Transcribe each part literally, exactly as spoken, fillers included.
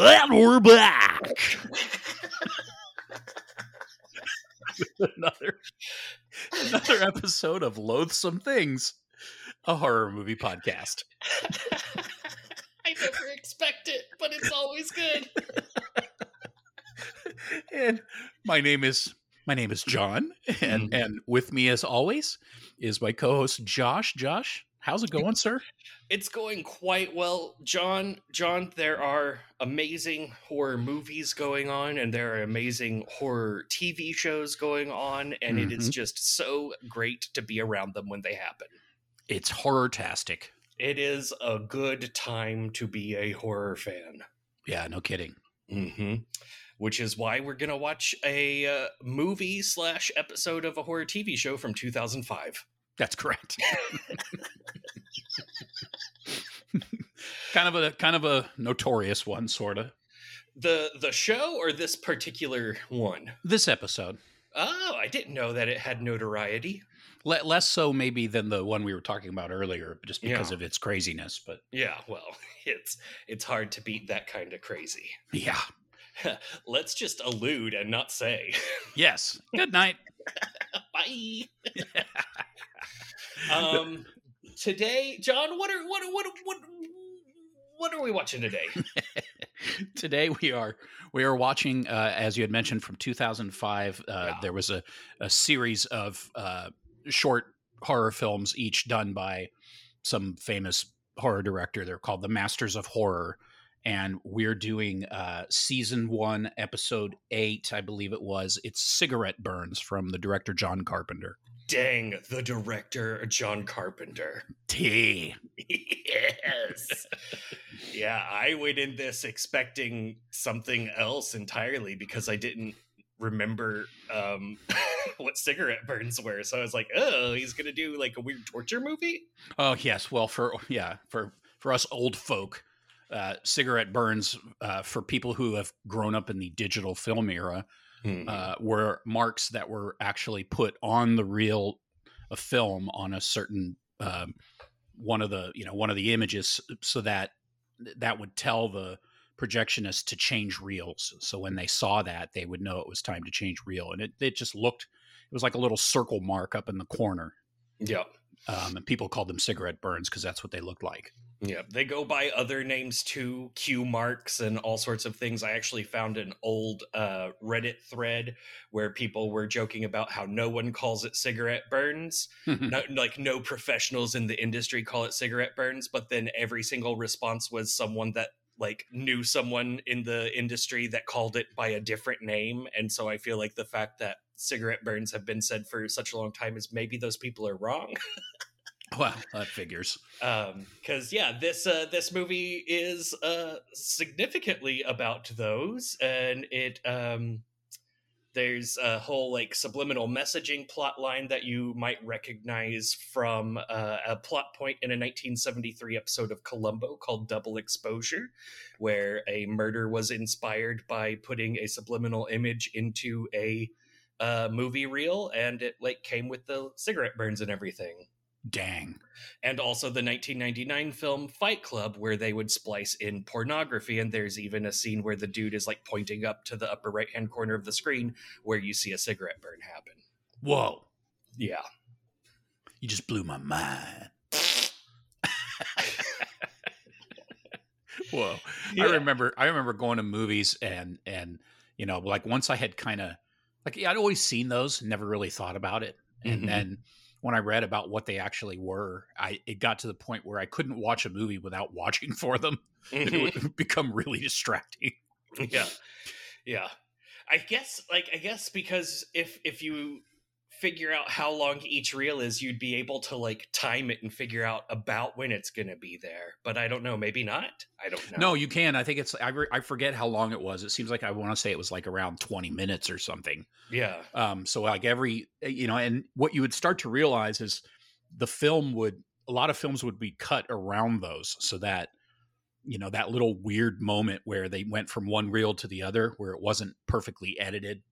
and we're back. another, another episode of Loathsome Things, a horror movie podcast. I never expect it, but it's always good. And my name is my name is John, and mm-hmm. and with me, as always, is my co-host Josh. Josh, how's it going, sir? It's going quite well, John. John, there are amazing horror movies going on, and there are amazing horror T V shows going on, and mm-hmm. it is just so great to be around them when they happen. It's horror-tastic. It is a good time to be a horror fan. Yeah, no kidding. Mm-hmm. Which is why we're going to watch a uh, movie slash episode of a horror T V show from two thousand five. That's correct. kind of a kind of a notorious one, sort of. The the show or this particular one? This episode. Oh, I didn't know that it had notoriety. Le- less so maybe than the one we were talking about earlier, just because yeah. of its craziness. But yeah, well, it's it's hard to beat that kind of crazy. Yeah. Let's just allude and not say. Yes. Good night. Bye. um, today, John, what are what what what what are we watching today? Today we are we are watching, uh, as you had mentioned, from two thousand five. Uh, yeah. There was a, a series of uh, short horror films, each done by some famous horror director. They're called the Masters of Horror. And we're doing uh, season one, episode eight, I believe it was. It's Cigarette Burns from the director John Carpenter. Dang, the director John Carpenter. T. Yes. Yeah, I went in this expecting something else entirely because I didn't remember um, what Cigarette Burns were. So I was like, oh, he's going to do like a weird torture movie? Oh, yes. Well, for yeah, for, for us old folk. Uh, Cigarette Burns, uh, for people who have grown up in the digital film era, mm-hmm. uh, were marks that were actually put on the reel of film on a certain uh, one of the you know one of the images, so that that would tell the projectionist to change reels. So when they saw that, they would know it was time to change reel, and it it just looked it was like a little circle mark up in the corner. Yeah. Um, and people called them cigarette burns because that's what they looked like. Yeah, they go by other names too, Q marks and all sorts of things. I actually found an old uh, Reddit thread where people were joking about how no one calls it cigarette burns. no, like no professionals in the industry call it cigarette burns. But then every single response was someone that like knew someone in the industry that called it by a different name. And so I feel like the fact that cigarette burns have been said for such a long time is maybe those people are wrong. Well, that figures. Um, because yeah, this uh, this movie is uh, significantly about those, and it um, there's a whole like subliminal messaging plot line that you might recognize from uh, a plot point in a nineteen seventy-three episode of Columbo called Double Exposure, where a murder was inspired by putting a subliminal image into a uh, movie reel, and it like came with the cigarette burns and everything. Dang. And also the nineteen ninety-nine film Fight Club, where they would splice in pornography, and there's even a scene where the dude is like pointing up to the upper right hand corner of the screen where you see a cigarette burn happen. Whoa. Yeah. You just blew my mind. Whoa. Yeah. I remember I remember going to movies and and you know, like once I had kind of like I'd always seen those, never really thought about it. And mm-hmm. then when I read about what they actually were, I it got to the point where I couldn't watch a movie without watching for them. Mm-hmm. It would become really distracting. Yeah. Yeah. I guess like I guess because if if you figure out how long each reel is, you'd be able to like time it and figure out about when it's going to be there. But I don't know. Maybe not. I don't know. No, you can. I think it's, I, re- I forget how long it was. It seems like I want to say it was like around twenty minutes or something. Yeah. Um. So like every, you know, and what you would start to realize is the film would, a lot of films would be cut around those so that, you know, that little weird moment where they went from one reel to the other, where it wasn't perfectly edited.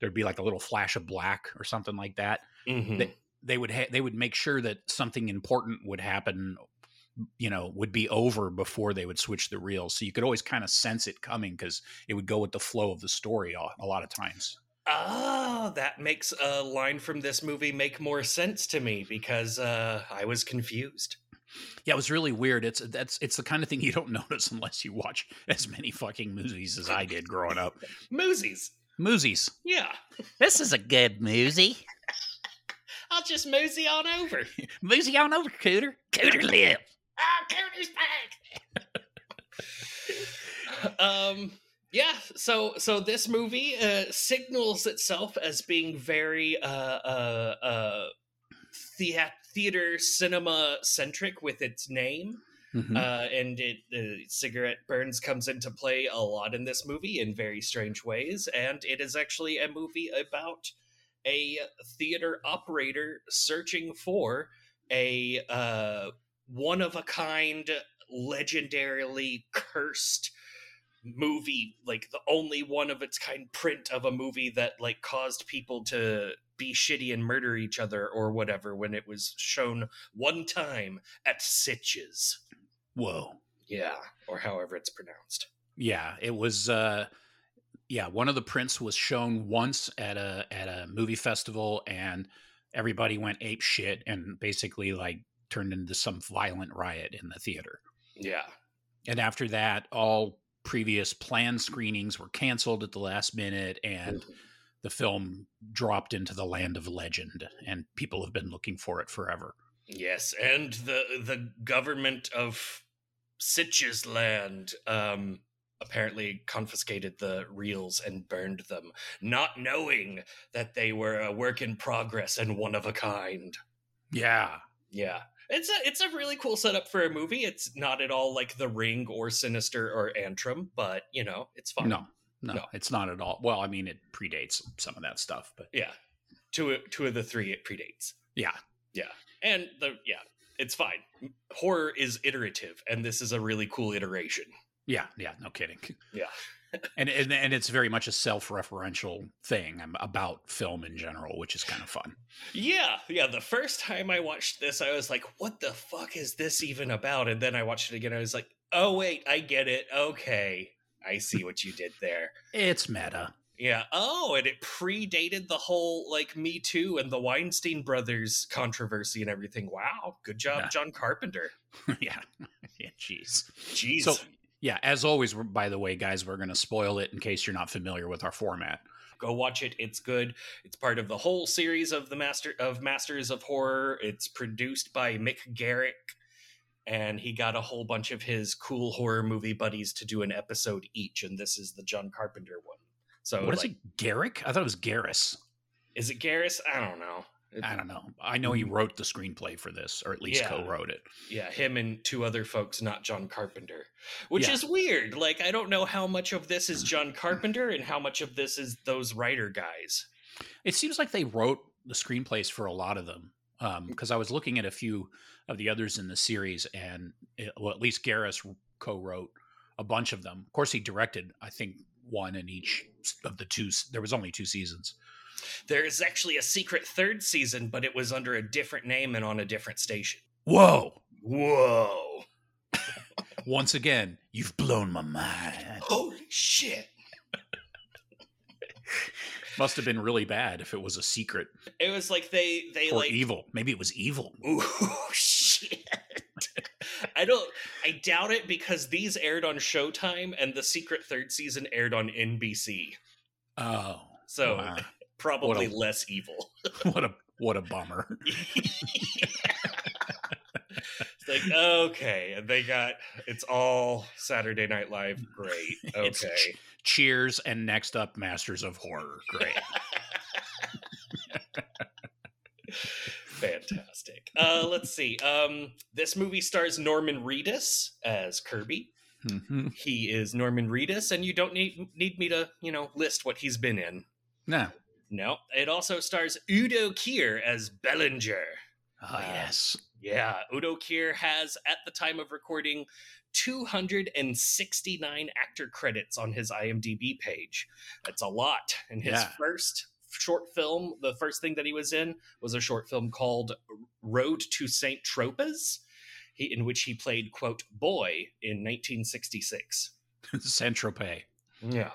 There'd be like a little flash of black or something like that. Mm-hmm. They, they would ha- they would make sure that something important would happen you know, would be over before they would switch the reels. So you could always kind of sense it coming because it would go with the flow of the story a lot of times. Oh, that makes a line from this movie make more sense to me because uh, I was confused. Yeah, it was really weird. It's that's it's the kind of thing you don't notice unless you watch as many fucking movies as I did growing up. Moosies. Moosies. Yeah. This is a good moosie. I'll just moosie on over. Moosie on over, Cooter. Cooter live. Ah, Cooter's back. um... Yeah, so so this movie uh, signals itself as being very uh, uh, uh, the- theater cinema centric with its name, mm-hmm. uh, and it uh, Cigarette Burns comes into play a lot in this movie in very strange ways, and it is actually a movie about a theater operator searching for a uh, one of a kind, legendarily cursed movie, like the only one of its kind print of a movie that like caused people to be shitty and murder each other or whatever when it was shown one time at Sitges. Whoa. Yeah, or however it's pronounced. Yeah, it was uh yeah, one of the prints was shown once at a at a movie festival and everybody went ape shit and basically like turned into some violent riot in the theater. Yeah. And after that, all previous planned screenings were canceled at the last minute, and mm-hmm. the film dropped into the land of legend, and people have been looking for it forever. Yes, and the the government of Sitges land um, apparently confiscated the reels and burned them, not knowing that they were a work in progress and one of a kind. Yeah. Yeah. It's a it's a really cool setup for a movie. It's not at all like The Ring or Sinister or Antrim, but, you know, it's fun. No, no, no, it's not at all. Well, I mean, it predates some of that stuff, but yeah, two two of the three it predates. Yeah, yeah, and the yeah, it's fine. Horror is iterative, and this is a really cool iteration. Yeah, yeah, no kidding. Yeah, and, and and it's very much a self-referential thing about film in general, which is kind of fun. Yeah, yeah. The first time I watched this, I was like, "What the fuck is this even about?" And then I watched it again. I was like, "Oh wait, I get it. Okay, I see what you did there." It's meta. Yeah. Oh, and it predated the whole like Me Too and the Weinstein Brothers controversy and everything. Wow, good job, yeah. John Carpenter. yeah. Yeah. Jeez. Jeez. So, yeah, as always, by the way, guys, we're going to spoil it in case you're not familiar with our format. Go watch it. It's good. It's part of the whole series of the Master of Masters of Horror. It's produced by Mick Garris, and he got a whole bunch of his cool horror movie buddies to do an episode each, and this is the John Carpenter one. So what is like, it, Garrick? I thought it was Garris. Is it Garris? I don't know. It's, I don't know. I know he wrote the screenplay for this, or at least yeah. co-wrote it. Yeah, him and two other folks, not John Carpenter, which yeah. is weird. Like, I don't know how much of this is John Carpenter and how much of this is those writer guys. It seems like they wrote the screenplays for a lot of them, because um, I was looking at a few of the others in the series, and it, well, at least Garris co-wrote a bunch of them. Of course, he directed, I think, one in each of the two. There was only two seasons. There is actually a secret third season, but it was under a different name and on a different station. Whoa. Whoa. Once again, you've blown my mind. Holy shit. Must have been really bad if it was a secret. It was like they... they or like evil. Maybe it was evil. Ooh, shit. I don't... I doubt it because these aired on Showtime and the secret third season aired on N B C. Oh. So... Wow. Probably a, less evil. What a what a bummer. It's like, okay, and they got it's all Saturday Night Live. Great. Okay. Ch- cheers and next up Masters of Horror. Great. Fantastic. Uh, let's see. Um, this movie stars Norman Reedus as Kirby. Mm-hmm. He is Norman Reedus, and you don't need need me to, you know, list what he's been in. No. No, it also stars Udo Kier as Bellinger. Oh, yes. Uh, yeah, Udo Kier has, at the time of recording, two hundred sixty-nine actor credits on his IMDb page. That's a lot. And his yeah. first short film, the first thing that he was in, was a short film called Road to Saint Tropez. he, in which he played, quote, boy in nineteen sixty-six. Saint-Tropez. Yeah.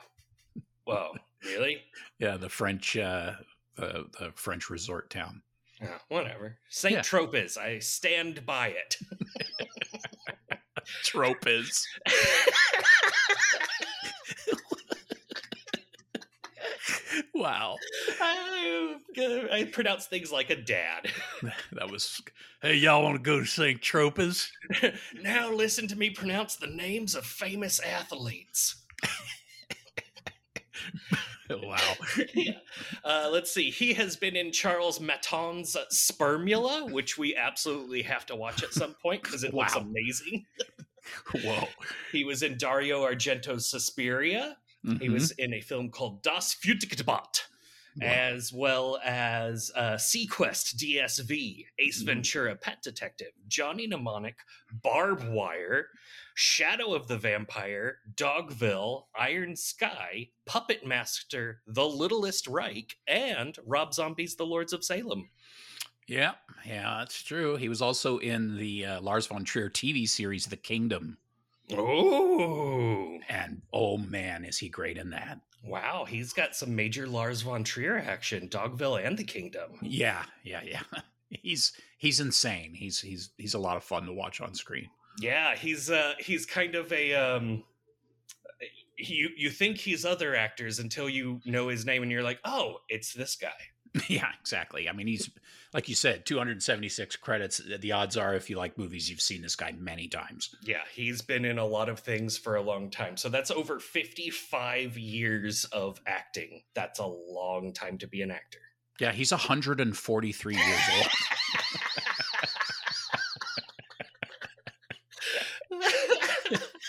Whoa, really? Yeah, the French uh, uh, the French resort town. Oh, whatever. Saint-Tropez. Yeah. I stand by it. Tropez. Wow. I, I pronounce things like a dad. That was, hey, y'all want to go to Saint Tropez? Now listen to me pronounce the names of famous athletes. Wow. Yeah. Uh, let's see. He has been in Charles Maton's Spermula, which we absolutely have to watch at some point because it wow. looks amazing. Whoa. He was in Dario Argento's Suspiria. Mm-hmm. He was in a film called Das Futterboot, wow. as well as uh, Sequest D S V, Ace mm-hmm. Ventura Pet Detective, Johnny Mnemonic, Barb Wire, Shadow of the Vampire, Dogville, Iron Sky, Puppet Master, The Littlest Reich, and Rob Zombie's The Lords of Salem. Yeah, yeah, that's true. He was also in the uh, Lars von Trier T V series, The Kingdom. Oh, and oh man, is he great in that. Wow, he's got some major Lars von Trier action, Dogville and The Kingdom. Yeah, yeah, yeah. He's he's insane. He's he's he's a lot of fun to watch on screen. Yeah, he's uh, he's kind of a um you you think he's other actors until you know his name and you're like, "Oh, it's this guy." Yeah, exactly. I mean, he's like you said, two hundred seventy-six credits. The odds are, if you like movies, you've seen this guy many times. Yeah, he's been in a lot of things for a long time. So that's over fifty-five years of acting. That's a long time to be an actor. Yeah, he's one hundred forty-three years old.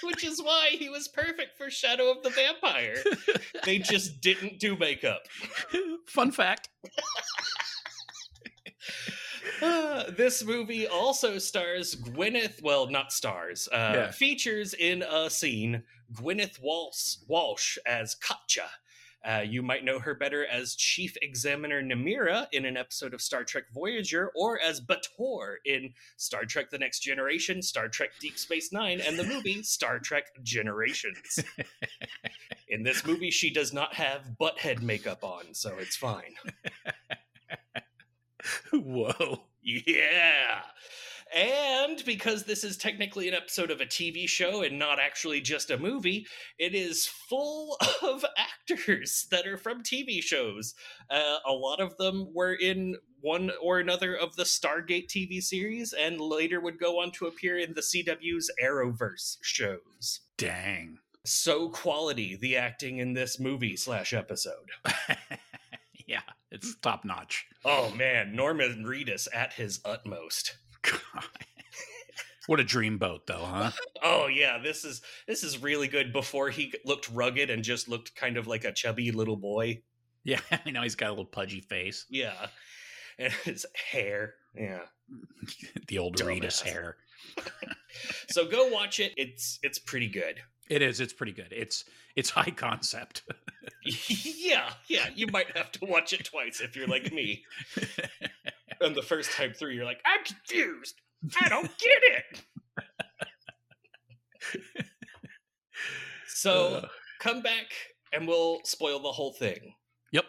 Which is why he was perfect for Shadow of the Vampire. They just didn't do makeup. Fun fact. Uh, this movie also stars Gwyneth, well, not stars, uh, yeah. features in a scene Gwyneth Walsh, Walsh as Katja. Uh, you might know her better as Chief Examiner Nemira in an episode of Star Trek Voyager, or as Bator in Star Trek The Next Generation, Star Trek Deep Space Nine, and the movie Star Trek Generations. In this movie, she does not have butthead makeup on, so it's fine. Whoa. Yeah. And because this is technically an episode of a T V show and not actually just a movie, it is full of actors that are from T V shows. Uh, a lot of them were in one or another of the Stargate T V series and later would go on to appear in the C W's Arrowverse shows. Dang. So quality, the acting in this movie slash episode. Yeah, it's top notch. Oh, man. Norman Reedus at his utmost. God. What a dreamboat, though, huh? Oh yeah, this is this is really good. Before he looked rugged and just looked kind of like a chubby little boy. Yeah, I know, he's got a little pudgy face. Yeah, and his hair. Yeah, the old Reedus hair. So go watch it. It's it's pretty good. It is. It's pretty good. It's it's high concept. yeah, yeah. You might have to watch it twice if you're like me. And the first time through, you're like, I'm confused. I don't get it. So uh, come back and we'll spoil the whole thing. Yep.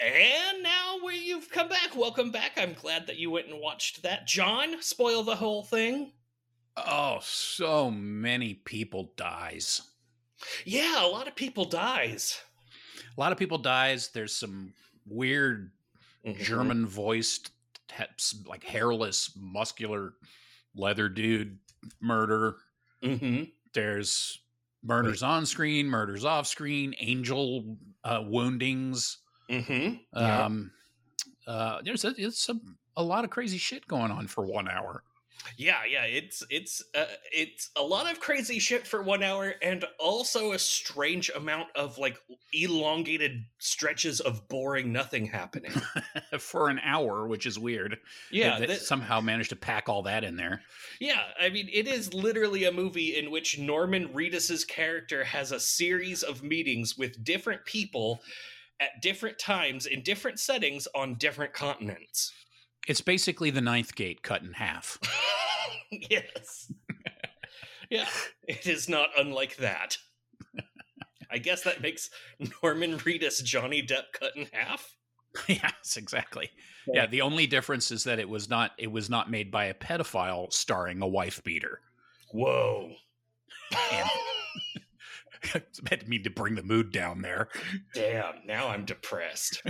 And now where you've come back, welcome back. I'm glad that you went and watched that. John, spoil the whole thing. Oh, so many people dies. Yeah, a lot of people dies. A lot of people dies. There's some weird... Mm-hmm. German voiced, like hairless, muscular, leather dude murder. Mm-hmm. There's murders on screen, murders off screen, angel uh, woundings. Mm-hmm. Yeah. Um, uh, there's a, it's a, a lot of crazy shit going on for one hour. Yeah, yeah, it's it's uh, it's a lot of crazy shit for one hour, and also a strange amount of like elongated stretches of boring nothing happening for an hour, which is weird. Yeah, that, that somehow managed to pack all that in there. Yeah, I mean, it is literally a movie in which Norman Reedus's character has a series of meetings with different people at different times in different settings on different continents. It's basically the Ninth Gate cut in half. Yes. Yeah, it is not unlike that. I guess that makes Norman Reedus Johnny Depp cut in half. Yes, exactly. Yeah, the only difference is that it was not it was not made by a pedophile starring a wife beater. Whoa. And, I didn't mean to bring the mood down there. Damn, now I'm depressed.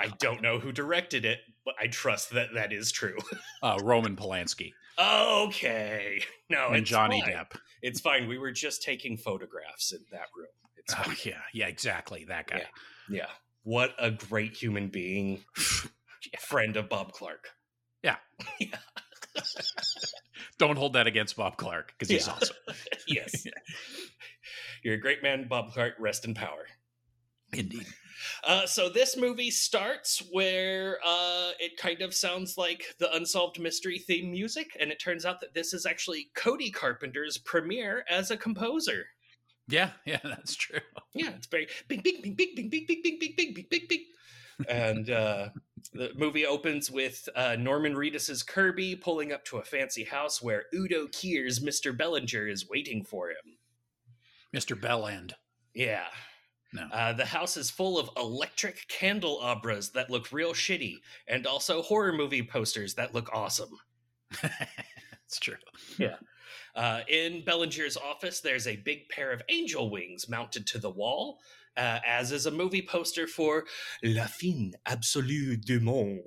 I don't know who directed it, but I trust that that is true. uh, Roman Polanski. Okay. No, and it's Johnny fine. Depp. It's fine. We were just taking photographs in that room. It's fine. Oh, yeah, yeah, exactly. That guy. Yeah. Yeah. What a great human being. Friend of Bob Clark. Yeah. Yeah. Don't hold that against Bob Clark, because he's yeah. awesome. Yes. Yeah. You're a great man, Bob Clark. Rest in power. Indeed. Uh, so this movie starts where uh, it kind of sounds like the Unsolved Mystery theme music, and it turns out that this is actually Cody Carpenter's premiere as a composer. Yeah, yeah, that's true. Yeah, it's very bing, bing, bing, bing, bing, bing, bing, bing, bing, bing, bing, bing, bing. And uh, the movie opens with uh, Norman Reedus's Kirby pulling up to a fancy house where Udo Kier's Mister Bellinger is waiting for him. Mister Bellend. Yeah. No. Uh, the house is full of electric candelabras that look real shitty, and also horror movie posters that look awesome. It's true. Yeah. Uh, in Bellinger's office, there's a big pair of angel wings mounted to the wall, uh, as is a movie poster for La Fin Absolue du Monde.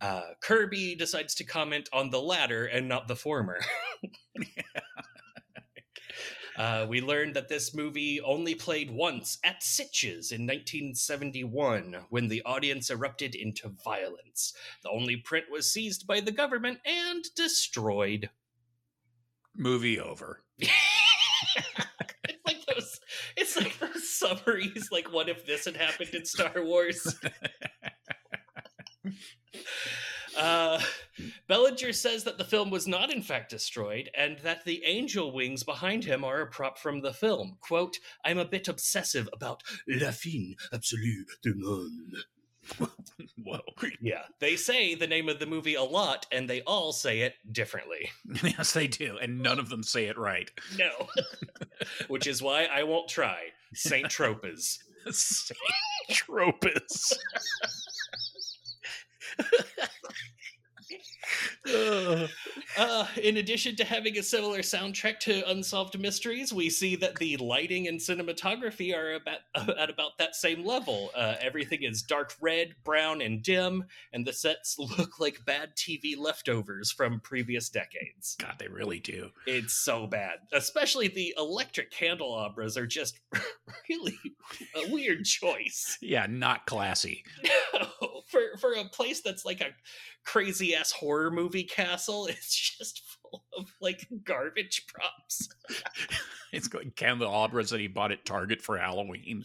Uh, Kirby decides to comment on the latter and not the former. Uh, we learned that this movie only played once at Sitges in nineteen seventy-one, when the audience erupted into violence. The only print was seized by the government and destroyed. Movie over. It's like those. It's like those summaries. Like, what if this had happened in Star Wars? Uh, Bellinger says that the film was not in fact destroyed, and that the angel wings behind him are a prop from the film. Quote, "I'm a bit obsessive about La Fin Absolue du Monde." Whoa. Yeah. They say the name of the movie a lot, and they all say it differently. Yes, they do, and none of them say it right. No. Which is why I won't try. Saint Tropez. Saint Tropez. Uh, in addition to having a similar soundtrack to Unsolved Mysteries, we see that the lighting and cinematography are about, uh, at about that same level. Uh, everything is dark red, brown, and dim, and the sets look like bad T V leftovers from previous decades. God, they really do. It's so bad. Especially the electric candelabras are just really a weird choice. Yeah, not classy. No, for, for a place that's like a crazy-ass horror movie castle, it's just full of, like, garbage props. It's got candelabras that he bought at Target for Halloween.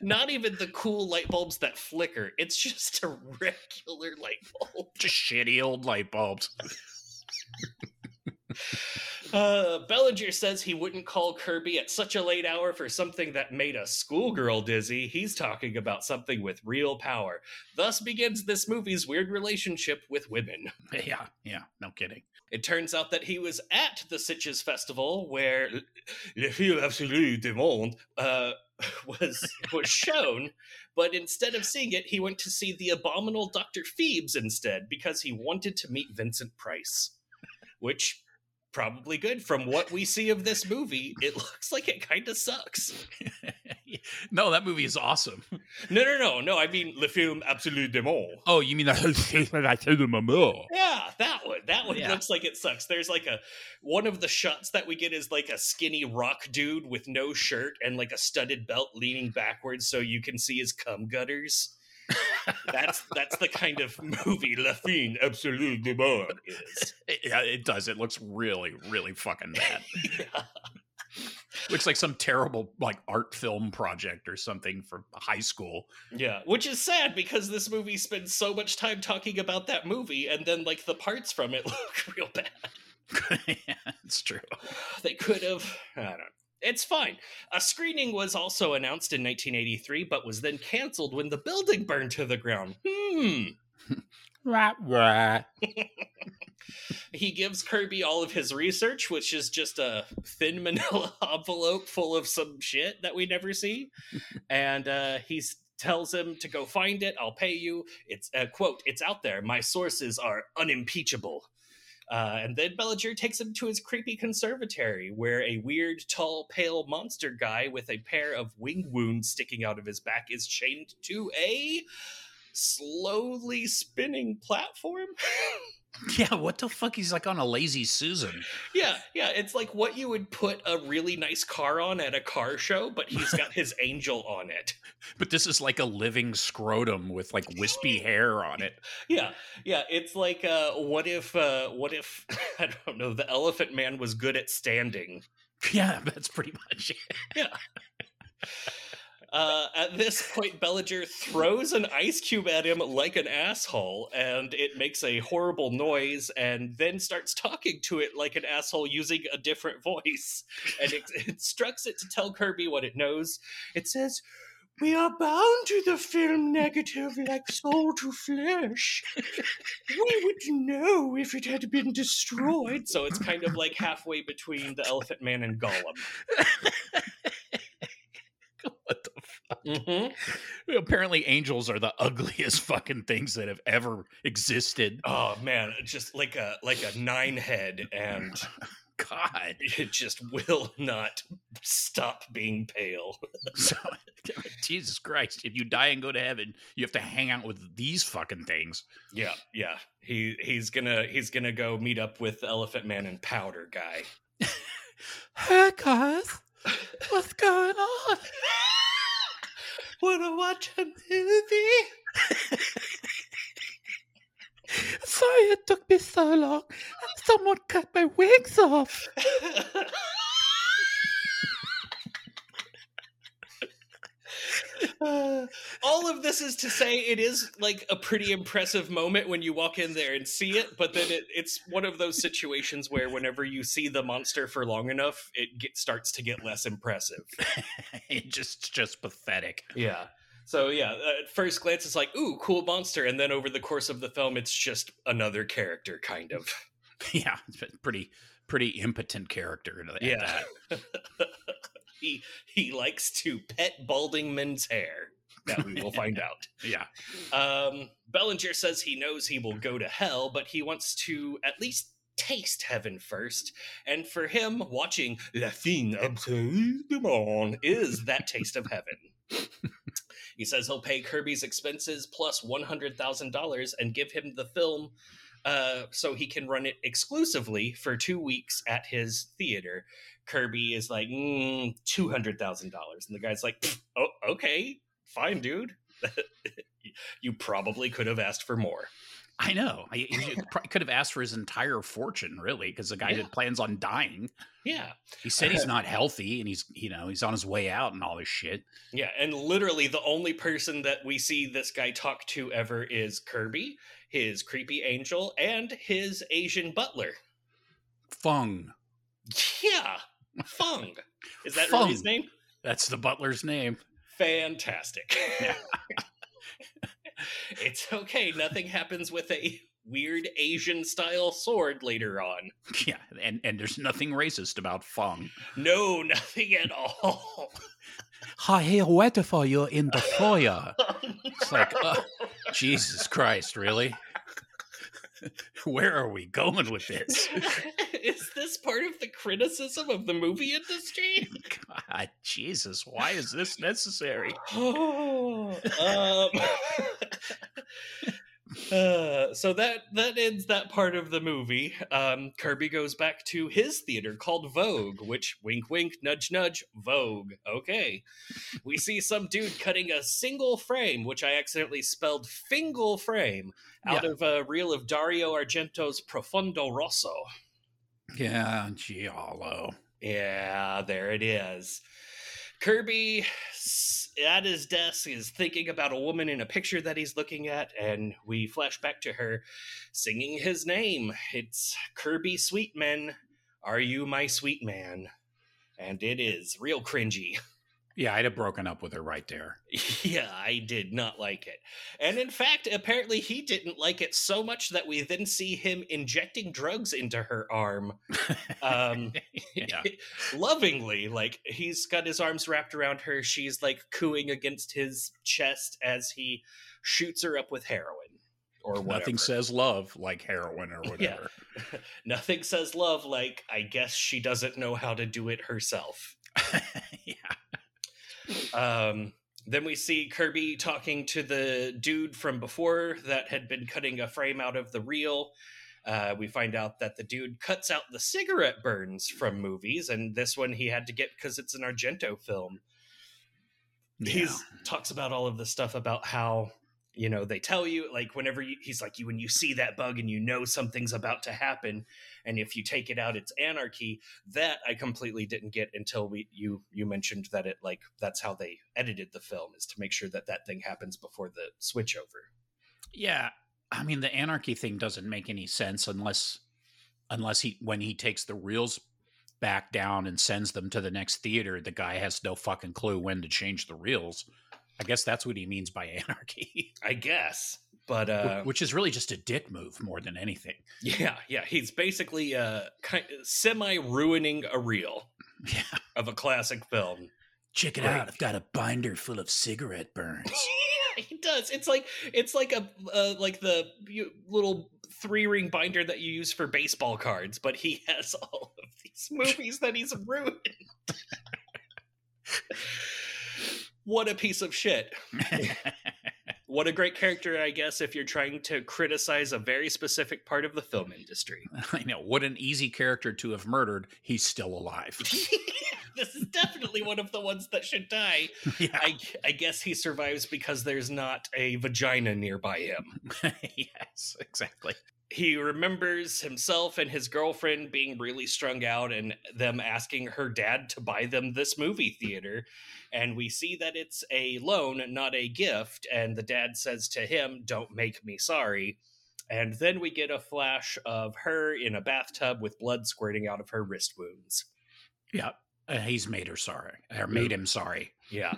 Not even the cool light bulbs that flicker. It's just a regular light bulb. Just shitty old light bulbs. Uh, Bellinger says he wouldn't call Kirby at such a late hour for something that made a schoolgirl dizzy. He's talking about something with real power. Thus begins this movie's weird relationship with women. Yeah, yeah, no kidding. It turns out that he was at the Sitges Festival where Le Film Absolu du Monde uh, was, was shown, but instead of seeing it, he went to see the abominable Doctor Phoebes instead, because he wanted to meet Vincent Price, which... probably good. From what we see of this movie, it looks like it kind of sucks. No, that movie is awesome. No, no, no, no. I mean, Le Film Absolu du Monde. Oh, you mean the yeah, that one. That one yeah. looks like it sucks. There's like a one of the shots that we get is like a skinny rock dude with no shirt and like a studded belt leaning backwards so you can see his cum gutters. that's that's the kind of movie La Fin Absolue du Monde is. Yeah, it does. It looks really, really fucking bad. Yeah. Looks like some terrible like art film project or something for high school. Yeah, which is sad because this movie spends so much time talking about that movie, and then like the parts from it look real bad. Yeah, it's true. They could have. I don't know. It's fine. A screening was also announced in nineteen eighty-three, but was then canceled when the building burned to the ground. Hmm. Right, right. He gives Kirby all of his research, which is just a thin manila envelope full of some shit that we never see. And uh, he tells him to go find it. I'll pay you. It's a uh, quote. It's out there. My sources are unimpeachable. Uh, and then Bellinger takes him to his creepy conservatory, where a weird, tall, pale monster guy with a pair of wing wounds sticking out of his back is chained to a slowly spinning platform. Yeah, what the fuck? He's like on a lazy Susan. Yeah, yeah, it's like what you would put a really nice car on at a car show, but he's got his angel on it. But this is like a living scrotum with like wispy hair on it. Yeah, yeah, it's like uh, what if, uh, what if, I don't know, the Elephant Man was good at standing. Yeah, that's pretty much it. Yeah. Uh, at this point, Bellinger throws an ice cube at him like an asshole, and it makes a horrible noise, and then starts talking to it like an asshole using a different voice, and it instructs it to tell Kirby what it knows. It says, "We are bound to the film negative like soul to flesh. We would know if it had been destroyed." So it's kind of like halfway between the Elephant Man and Gollum. What the fuck? Mm-hmm. Apparently angels are the ugliest fucking things that have ever existed. Oh man, just like a like a nine head, and God, it just will not stop being pale. So, Jesus Christ, if you die and go to heaven, you have to hang out with these fucking things. Yeah, yeah. He he's gonna he's gonna go meet up with Elephant Man and Powder Guy. Hey guys, what's going on? Wanna watch a movie? Sorry it took me so long. Someone cut my wings off. Uh, all of this is to say it is like a pretty impressive moment when you walk in there and see it, but then it, it's one of those situations where whenever you see the monster for long enough, it get, starts to get less impressive. It's just, just pathetic. Yeah. So yeah, at first glance it's like, ooh, cool monster, and then over the course of the film it's just another character, kind of. Yeah, it's a pretty, pretty impotent character. Yeah. He he likes to pet balding men's hair. That we will find out. Yeah. Um, Bellinger says he knows he will go to hell, but he wants to at least taste heaven first. And for him, watching La Fin Absolue du Monde is that taste of heaven. He says he'll pay Kirby's expenses plus one hundred thousand dollars and give him the film uh, so he can run it exclusively for two weeks at his theater. Kirby is like, mm, two hundred thousand dollars. And the guy's like, oh, okay, fine, dude. You probably could have asked for more. I know. I, he could have asked for his entire fortune, really, because the guy yeah. had plans on dying. Yeah. He said he's not healthy, and he's, you know, he's on his way out and all this shit. Yeah, and literally the only person that we see this guy talk to ever is Kirby, his creepy angel, and his Asian butler. Fung. Yeah, Fung. Is that Fung. Really his name? That's the butler's name. Fantastic. Yeah. It's okay. Nothing happens with a weird Asian-style sword later on. Yeah, and, and there's nothing racist about Fung. No, nothing at all. I hear weather for you in the foyer. Oh, no. It's like, oh, Jesus Christ, really? Where are we going with this? Is this part of the criticism of the movie industry? God, Jesus, why is this necessary? Oh, um, uh, so that, that ends that part of the movie. Um, Kirby goes back to his theater called Vogue, which, wink, wink, nudge, nudge, Vogue. Okay. We see some dude cutting a single frame, which I accidentally spelled fingal frame, out yeah. of a reel of Dario Argento's Profondo Rosso. Yeah, Giallo. Yeah, there it is. Kirby, at his desk, is thinking about a woman in a picture that he's looking at, and we flash back to her singing his name. It's Kirby Sweetman. Are you my sweet man? And it is real cringy. Yeah, I'd have broken up with her right there. Yeah, I did not like it. And in fact, apparently he didn't like it so much that we then see him injecting drugs into her arm. Um, yeah. Lovingly, like he's got his arms wrapped around her. She's like cooing against his chest as he shoots her up with heroin. Or whatever. Nothing says love like heroin or whatever. Yeah. Nothing says love like, I guess she doesn't know how to do it herself. Yeah. Um, then we see Kirby talking to the dude from before that had been cutting a frame out of the reel. Uh, we find out that the dude cuts out the cigarette burns from movies, and this one he had to get because it's an Argento film. Yeah. He talks about all of the stuff about how, you know, they tell you, like, whenever you, he's like, you when you see that bug and you know something's about to happen, and if you take it out, it's anarchy. That I completely didn't get until we you you mentioned that it, like, that's how they edited the film, is to make sure that that thing happens before the switchover. Yeah, I mean, the anarchy thing doesn't make any sense unless unless he when he takes the reels back down and sends them to the next theater, the guy has no fucking clue when to change the reels. I guess that's what he means by anarchy. I guess, but uh, which is really just a dick move more than anything. Yeah, yeah, he's basically uh, kind of semi ruining a reel yeah. of a classic film. Check it right out! I've got a binder full of cigarette burns. He does. It's like it's like a uh, like the little three ring binder that you use for baseball cards, but he has all of these movies that he's ruined. What a piece of shit. What a great character, I guess, if you're trying to criticize a very specific part of the film industry. I know. What an easy character to have murdered. He's still alive. This is definitely one of the ones that should die. Yeah. I, I guess he survives because there's not a vagina nearby him. Yes, exactly. He remembers himself and his girlfriend being really strung out and them asking her dad to buy them this movie theater. And we see that it's a loan, not a gift. And the dad says to him, "Don't make me sorry." And then we get a flash of her in a bathtub with blood squirting out of her wrist wounds. Yeah, uh, he's made her sorry. Or made him sorry. Yeah,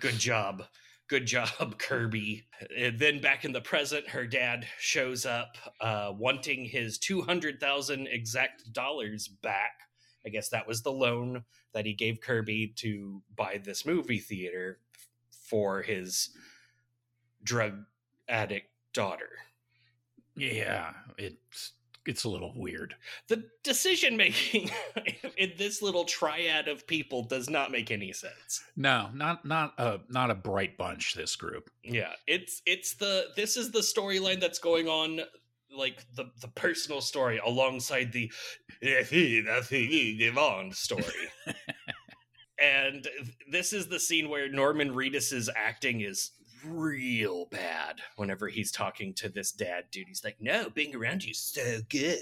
good job. Good job, Kirby. And then back in the present, her dad shows up uh, wanting his two hundred thousand exact dollars back. I guess that was the loan that he gave Kirby to buy this movie theater for his drug addict daughter. Yeah, it's it's a little weird. The decision making in this little triad of people does not make any sense. No, not not a not a bright bunch, this group. Yeah, it's it's the this is the storyline that's going on, like the the personal story alongside the demand story. And this is the scene where Norman Reedus's acting is real bad whenever he's talking to this dad dude. He's like, "No, being around you is so good."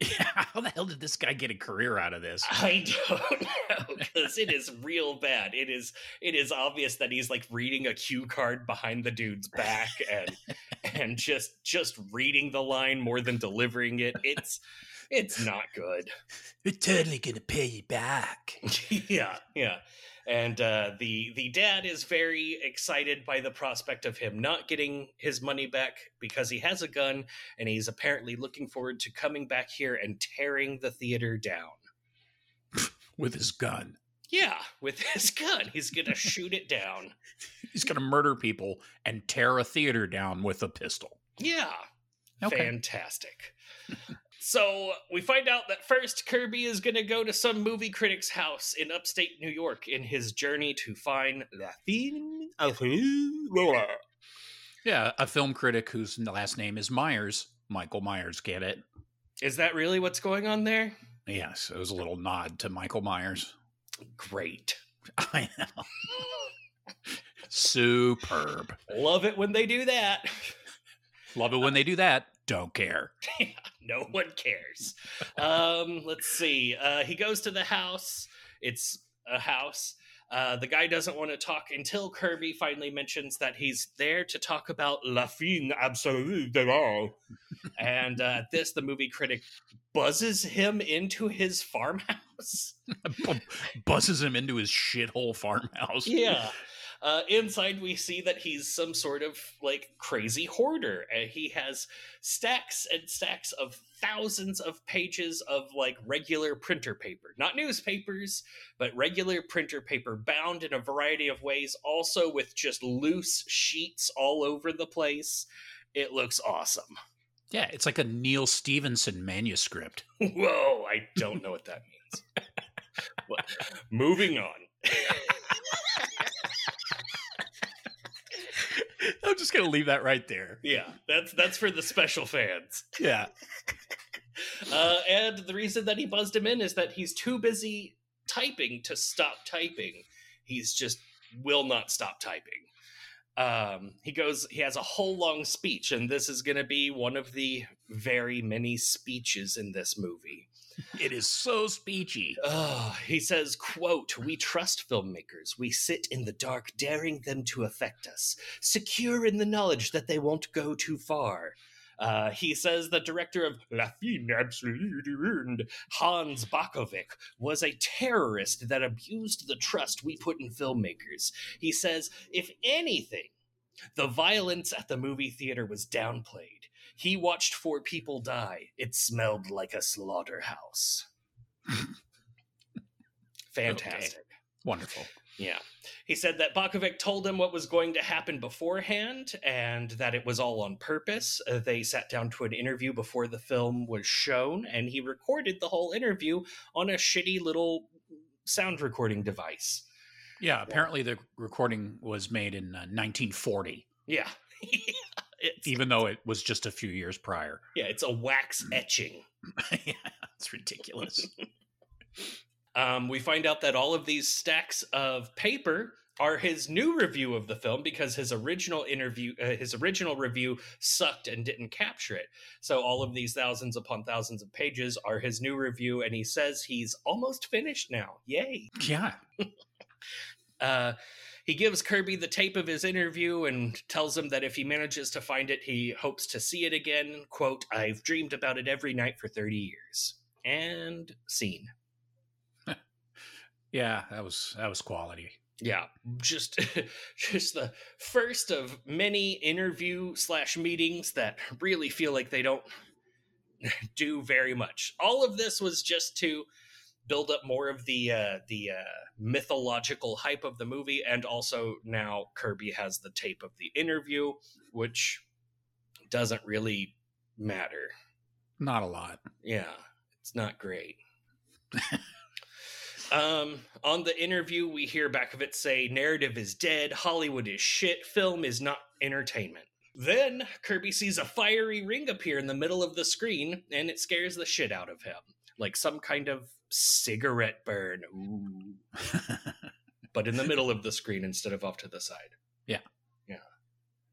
Yeah, how the hell did this guy get a career out of this? I don't know, because it is real bad. It is it is obvious that he's like reading a cue card behind the dude's back and and just just reading the line more than delivering it. It's it's not good. "We're totally gonna pay you back." Yeah, yeah. And uh, the the dad is very excited by the prospect of him not getting his money back because he has a gun, and he's apparently looking forward to coming back here and tearing the theater down. With his gun. Yeah, with his gun. He's going to shoot it down. He's going to murder people and tear a theater down with a pistol. Yeah. Okay. Fantastic. So we find out that first Kirby is going to go to some movie critic's house in upstate New York in his journey to find La Fin Absolue du Monde. Yeah, a film critic whose last name is Myers. Michael Myers, get it? Is that really what's going on there? Yes, it was a little nod to Michael Myers. Great. I know. Superb. Love it when they do that. Love it when they do that. Don't care. No one cares. Um, let's see. Uh, he goes to the house. It's a house. Uh, the guy doesn't want to talk until Kirby finally mentions that he's there to talk about La Fin Absolue du Monde. And uh, at this, the movie critic buzzes him into his farmhouse. Buzzes him into his shithole farmhouse. Yeah. Uh, inside, we see that he's some sort of like crazy hoarder. And he has stacks and stacks of thousands of pages of like regular printer paper, not newspapers, but regular printer paper bound in a variety of ways. Also with just loose sheets all over the place. It looks awesome. Yeah, it's like a Neil Stevenson manuscript. Whoa, I don't know what that means. But moving on. I'm just going to leave that right there. Yeah, that's that's for the special fans. Yeah. Uh, and the reason that he buzzed him in is that he's too busy typing to stop typing. He's just will not stop typing. Um, he goes, he has a whole long speech, and this is going to be one of the very many speeches in this movie. It is so speechy. Oh, he says, quote, "We trust filmmakers. We sit in the dark, daring them to affect us, secure in the knowledge that they won't go too far." Uh, he says the director of La Fin Absolue du Monde, Hans Bakovic, was a terrorist that abused the trust we put in filmmakers. He says, if anything, the violence at the movie theater was downplayed. He watched four people die. It smelled like a slaughterhouse. Fantastic. Okay. Wonderful. Yeah. He said that Bakovic told him what was going to happen beforehand and that it was all on purpose. Uh, they sat down to an interview before the film was shown, and he recorded the whole interview on a shitty little sound recording device. Yeah, apparently yeah. the recording was made in uh, nineteen forty. Yeah. Even though it was just a few years prior. Yeah, it's a wax etching. Yeah, it's ridiculous. Um, we find out that all of these stacks of paper are his new review of the film because his original interview, uh, his original review sucked and didn't capture it. So all of these thousands upon thousands of pages are his new review, and he says he's almost finished now. Yay. Yeah. uh, he gives Kirby the tape of his interview and tells him that if he manages to find it, he hopes to see it again. Quote, "I've dreamed about it every night for thirty years. And scene. Yeah, that was that was quality. Yeah, just just the first of many interview slash meetings that really feel like they don't do very much. All of this was just to build up more of the uh, the uh, mythological hype of the movie, and also now Kirby has the tape of the interview, which doesn't really matter. Not a lot. Yeah, it's not great. Um, on the interview, we hear Bakovic say, "Narrative is dead, Hollywood is shit, film is not entertainment." Then Kirby sees a fiery ring appear in the middle of the screen, and it scares the shit out of him. Like some kind of cigarette burn. Ooh. But in the middle of the screen instead of off to the side. Yeah. Yeah.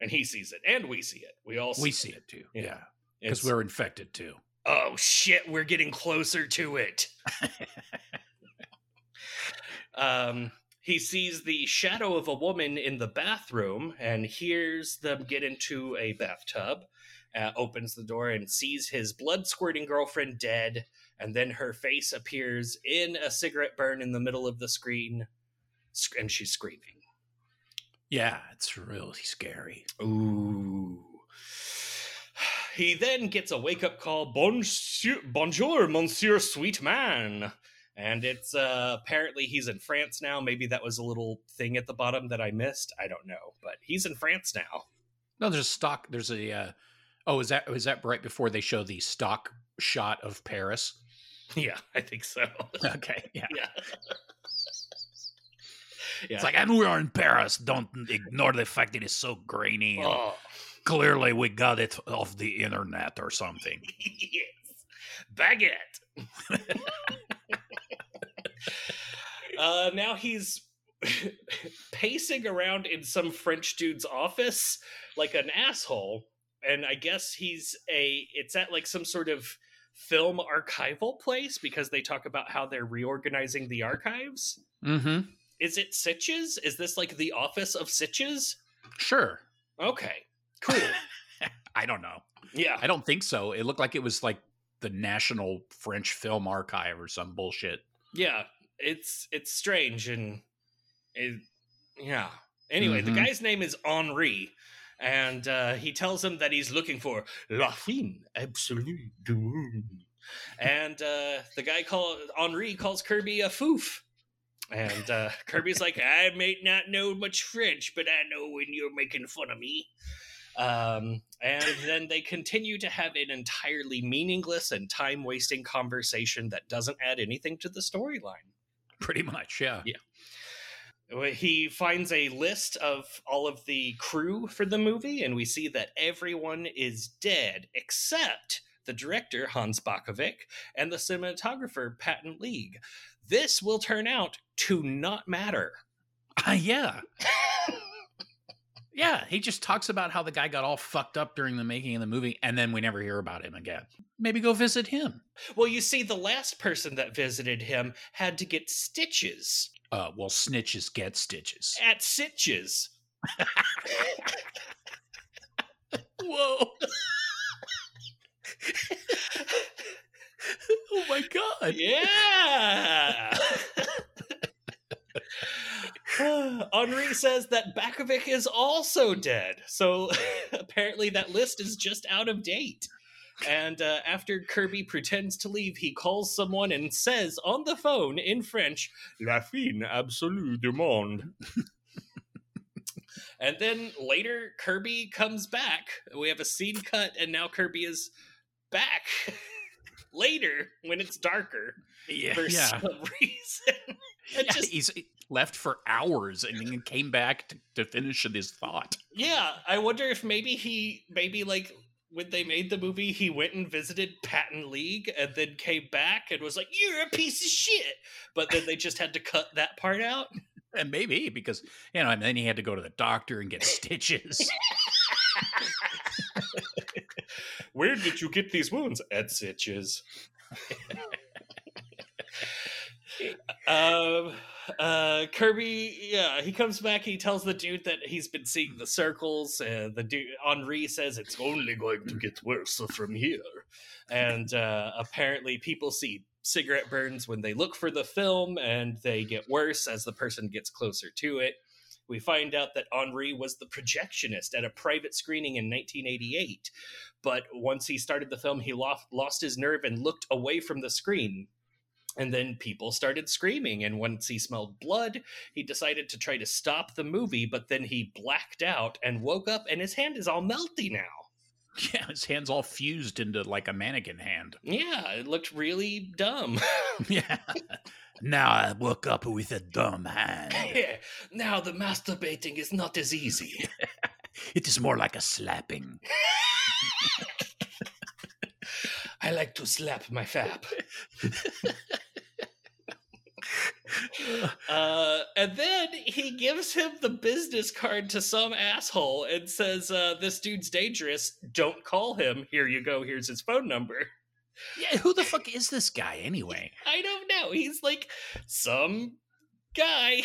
And he sees it, and we see it. We all see it. We see it, it too. Yeah. Because yeah. we're infected too. Oh, shit, we're getting closer to it. Um, he sees the shadow of a woman in the bathroom and hears them get into a bathtub, uh, opens the door and sees his blood-squirting girlfriend dead, and then her face appears in a cigarette burn in the middle of the screen, and she's screaming. Yeah, it's really scary. Ooh. He then gets a wake-up call, "Bonjour, bonjour, monsieur sweet man." And it's uh, apparently he's in France now. Maybe that was a little thing at the bottom that I missed. I don't know, but he's in France now. No, there's a stock. There's a uh, oh, is that is that right before they show the stock shot of Paris? Yeah, I think so. Okay, yeah, yeah. Yeah. It's like, and we are in Paris. Don't ignore the fact it is so grainy. And oh. Clearly, we got it off the internet or something. Yes, baguette. Uh, now he's pacing around in some French dude's office like an asshole, and I guess he's a it's at like some sort of film archival place because they talk about how they're reorganizing the archives. Mm-hmm. Is it Sitges? Is this like the office of Sitges? Sure. Okay. Cool. I don't know. Yeah. I don't think so. It looked like it was like the National French Film Archive or some bullshit. Yeah, it's it's strange. And it, yeah. Anyway, mm-hmm. the guy's name is Henri, and uh, he tells him that he's looking for La Fin Absolue du Monde. And uh, the guy called Henri calls Kirby a foof. And uh, Kirby's like, I may not know much French, but I know when you're making fun of me. Um, and then they continue to have an entirely meaningless and time-wasting conversation that doesn't add anything to the storyline. Pretty much, yeah. Yeah. He finds a list of all of the crew for the movie, and we see that everyone is dead except the director, Hans Bakovic, and the cinematographer, Patton League. This will turn out to not matter. Uh, yeah. Yeah, he just talks about how the guy got all fucked up during the making of the movie, and then we never hear about him again. Maybe go visit him. Well, you see, the last person that visited him had to get stitches. Uh, well, snitches get stitches. At Sitges. Whoa. Oh my god. Yeah. Henri says that Bakovic is also dead. So apparently that list is just out of date. And uh, after Kirby pretends to leave, he calls someone and says on the phone in French, La Fin Absolue du Monde. And then later Kirby comes back. We have a scene cut and now Kirby is back. Later, when it's darker, yeah, for yeah. some reason. Yeah, just, he's left for hours and then came back to, to finish his thought. Yeah, I wonder if maybe he, maybe like when they made the movie, he went and visited Patton League and then came back and was like, you're a piece of shit. But then they just had to cut that part out. And maybe because, you know, and then he had to go to the doctor and get stitches. Where did you get these wounds? At Sitges. um, uh, Kirby, yeah, he comes back. He tells the dude that he's been seeing the circles. Uh, the dude, Henri, says it's only going to get worse from here. And uh, apparently people see cigarette burns when they look for the film, and they get worse as the person gets closer to it. We find out that Henri was the projectionist at a private screening in nineteen eighty-eight. But once he started the film, he lost, lost his nerve and looked away from the screen. And then people started screaming. And once he smelled blood, he decided to try to stop the movie. But then he blacked out and woke up, and his hand is all melty now. Yeah, his hand's all fused into like a mannequin hand. Yeah, it looked really dumb. Yeah. Now I woke up with a dumb hand. Now the masturbating is not as easy. It is more like a slapping. I like to slap my fap. uh, and then he gives him the business card to some asshole and says, uh, this dude's dangerous. Don't call him. Here you go. Here's his phone number. Yeah, who the fuck is this guy anyway? I don't know. He's like some guy.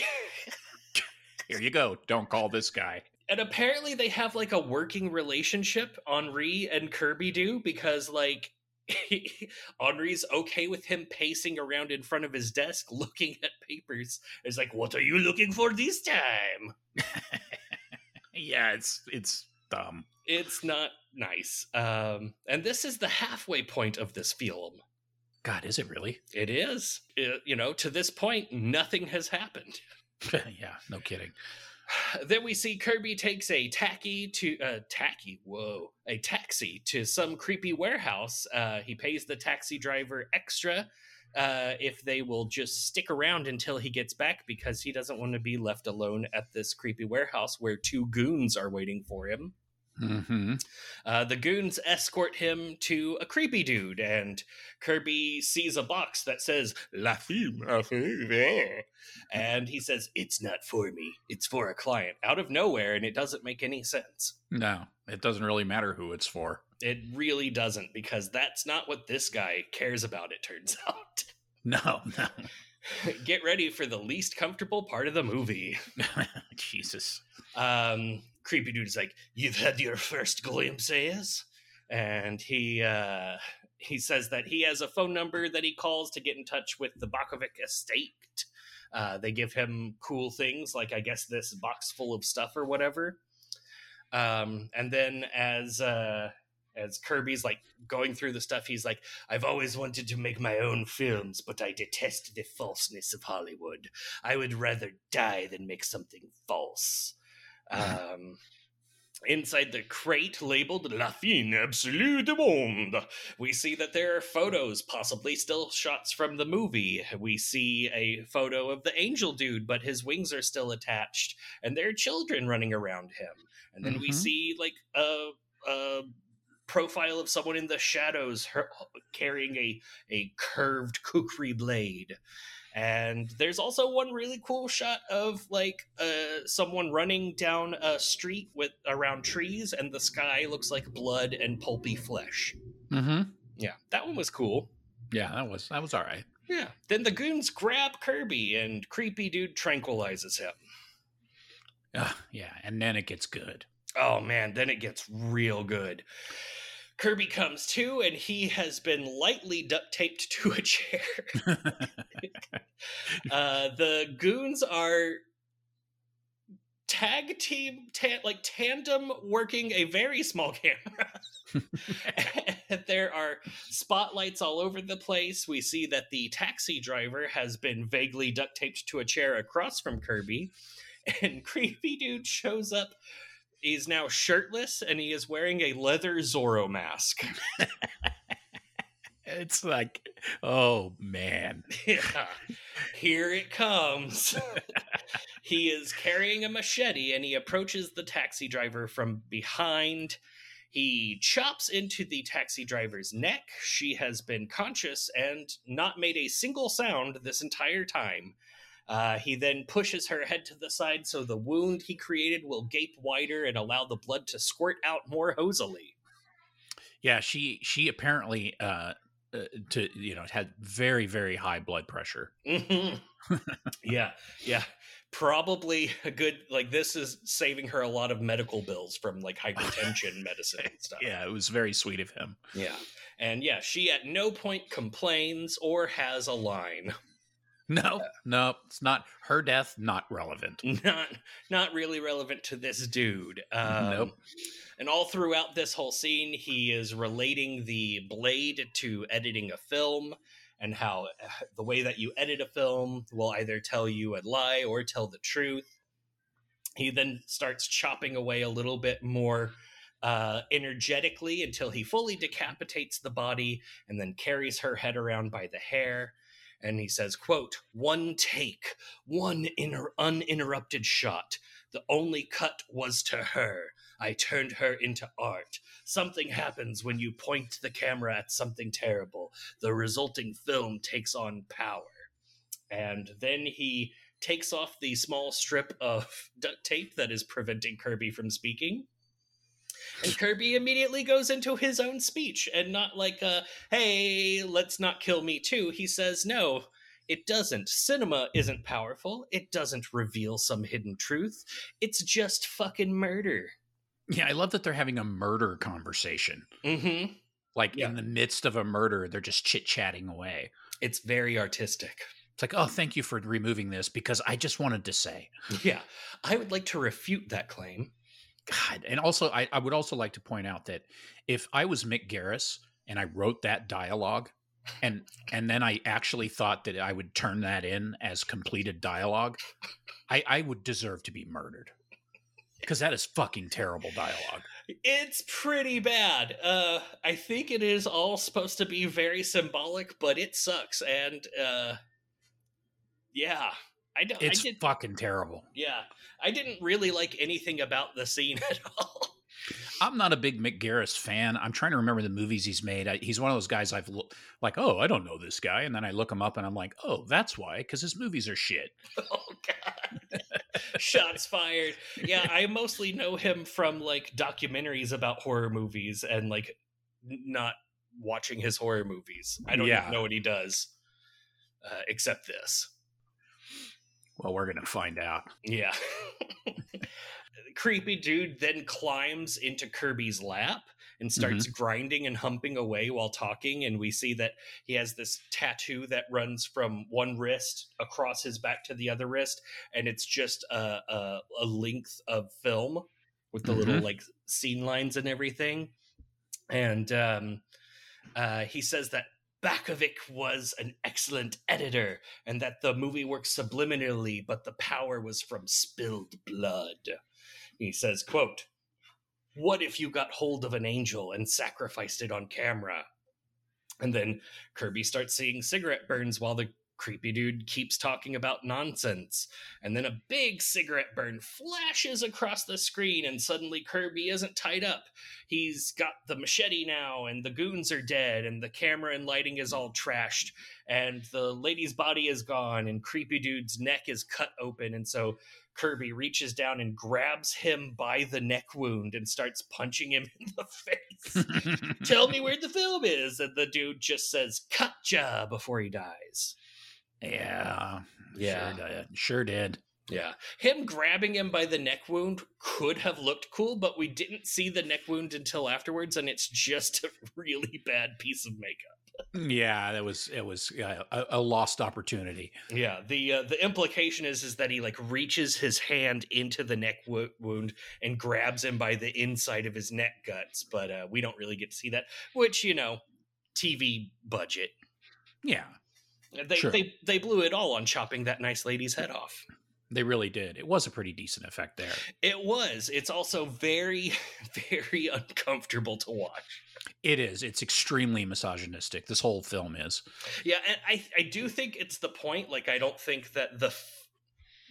Here you go. Don't call this guy. And apparently they have like a working relationship, Henri and Kirby do, because like Henri's okay with him pacing around in front of his desk looking at papers. It's like, what are you looking for this time? Yeah, it's it's dumb. It's not nice. Um, and this is the halfway point of this film. God, is it really? It is. It, you know, to this point, nothing has happened. Yeah, no kidding. Then we see Kirby takes a taxi to uh, taxi. Whoa, a taxi to some creepy warehouse. Uh, he pays the taxi driver extra uh, if they will just stick around until he gets back, because he doesn't want to be left alone at this creepy warehouse where two goons are waiting for him. Mm-hmm. Uh, the goons escort him to a creepy dude, and Kirby sees a box that says La Femme, and he says, it's not for me, it's for a client, out of nowhere, and it doesn't make any sense. No, it doesn't really matter who it's for. It really doesn't, because that's not what this guy cares about, it turns out. No, no. Get ready for the least comfortable part of the movie. Jesus. Um... Creepy dude is like, you've had your first glimpses, and he uh he says that he has a phone number that he calls to get in touch with the Bakovic estate. Uh, they give him cool things like, I guess, this box full of stuff or whatever. Um, and then as uh, as Kirby's like going through the stuff, he's like, I've always wanted to make my own films, but I detest the falseness of Hollywood. I would rather die than make something false. Um, inside the crate labeled La Fin Absolue du Monde, we see that there are photos, possibly still shots from the movie. We see a photo of the angel dude, but his wings are still attached, and there are children running around him. And then mm-hmm. we see like a, a profile of someone in the shadows her, carrying a, a curved kukri blade. And there's also one really cool shot of like uh, someone running down a street with around trees, and the sky looks like blood and pulpy flesh. Mm-hmm. Yeah, that one was cool. Yeah, that was that was all right. Yeah. Then the goons grab Kirby, and creepy dude tranquilizes him. Uh, yeah, and then it gets good. Oh man, then it gets real good. Kirby comes to, and he has been lightly duct taped to a chair. uh, the goons are tag team, ta- like tandem working a very small camera. There are spotlights all over the place. We see that the taxi driver has been vaguely duct taped to a chair across from Kirby. And creepy dude shows up. He's now shirtless, and he is wearing a leather Zorro mask. It's like, oh, man. Yeah. Here it comes. He is carrying a machete, and he approaches the taxi driver from behind. He chops into the taxi driver's neck. She has been conscious and not made a single sound this entire time. Uh, he then pushes her head to the side so the wound he created will gape wider and allow the blood to squirt out more hosily. Yeah, she she apparently uh, uh, to you know had very, very high blood pressure. Mm-hmm. yeah, yeah, probably a good like this is saving her a lot of medical bills from like hypertension medicine and stuff. Yeah, it was very sweet of him. Yeah, and yeah, she at no point complains or has a line. No, no, it's not her death. Not relevant. Not, not really relevant to this dude. Um, nope. And all throughout this whole scene, he is relating the blade to editing a film, and how the way that you edit a film will either tell you a lie or tell the truth. He then starts chopping away a little bit more uh, energetically until he fully decapitates the body, and then carries her head around by the hair. And he says, quote, one take, one inter- uninterrupted shot. The only cut was to her. I turned her into art. Something happens when you point the camera at something terrible. The resulting film takes on power. And then he takes off the small strip of duct tape that is preventing Kirby from speaking. And Kirby immediately goes into his own speech, and not like, uh, hey, let's not kill me too. He says, no, it doesn't. Cinema isn't powerful. It doesn't reveal some hidden truth. It's just fucking murder. Yeah, I love that they're having a murder conversation. Mm-hmm. Like yeah. In the midst of a murder, they're just chit-chatting away. It's very artistic. It's like, oh, thank you for removing this because I just wanted to say. Yeah, I would like to refute that claim. God, and also, I, I would also like to point out that if I was Mick Garris and I wrote that dialogue, and and then I actually thought that I would turn that in as completed dialogue, I, I would deserve to be murdered. Because that is fucking terrible dialogue. It's pretty bad. Uh, I think it is all supposed to be very symbolic, but it sucks. And uh, yeah. I don't, it's I did, fucking terrible. Yeah. I didn't really like anything about the scene at all. I'm not a big Mick Garris fan. I'm trying to remember the movies he's made. I, he's one of those guys I've lo- like, oh, I don't know this guy. And then I look him up and I'm like, oh, that's why. Because his movies are shit. Oh, God. Shots fired. Yeah, I mostly know him from like documentaries about horror movies and like not watching his horror movies. I don't yeah. even know what he does uh, except this. Well, we're going to find out. Yeah. Creepy dude then climbs into Kirby's lap and starts mm-hmm. grinding and humping away while talking. And we see that he has this tattoo that runs from one wrist across his back to the other wrist. And it's just a, a, a length of film with the mm-hmm. little like scene lines and everything. And um, uh, he says that Bakovic was an excellent editor and that the movie worked subliminally, but the power was from spilled blood. He says, quote, "What if you got hold of an angel and sacrificed it on camera?" And then Kirby starts seeing cigarette burns while the creepy dude keeps talking about nonsense. And then a big cigarette burn flashes across the screen, and suddenly Kirby isn't tied up. He's got the machete now, and the goons are dead, and the camera and lighting is all trashed, and the lady's body is gone, and creepy dude's neck is cut open. And so Kirby reaches down and grabs him by the neck wound and starts punching him in the face. "Tell me where the film is." And the dude just says, "Katja," before he dies. Yeah, yeah, sure did. Sure did. Yeah, him grabbing him by the neck wound could have looked cool, but we didn't see the neck wound until afterwards, and it's just a really bad piece of makeup. Yeah, that was it was uh, a, a lost opportunity. Yeah, the uh, the implication is is that he like reaches his hand into the neck wo- wound and grabs him by the inside of his neck guts, but uh, we don't really get to see that. Which, you know, T V budget. Yeah. They, sure. they they blew it all on chopping that nice lady's head off. They really did. It was a pretty decent effect there. It was. It's also very, very uncomfortable to watch. It is. It's extremely misogynistic. This whole film is. Yeah, and I I do think it's the point. Like, I don't think that the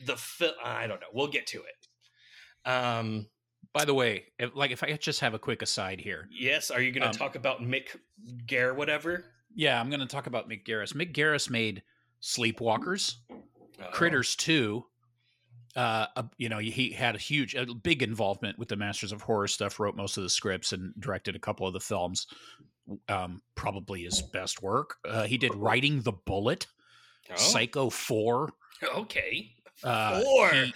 the film. I don't know. We'll get to it. Um. By the way, if, like, if I could just have a quick aside here. Yes. Are you going to um, talk about Mick Garris? Whatever. Yeah, I'm going to talk about Mick Garris. Mick Garris made Sleepwalkers, Uh-oh. Critters two. Uh, a, you know, he had a huge, a big involvement with the Masters of Horror stuff, wrote most of the scripts and directed a couple of the films. Um, probably his best work. Uh, he did Riding the Bullet, oh. Psycho four. Okay. Uh, four. He,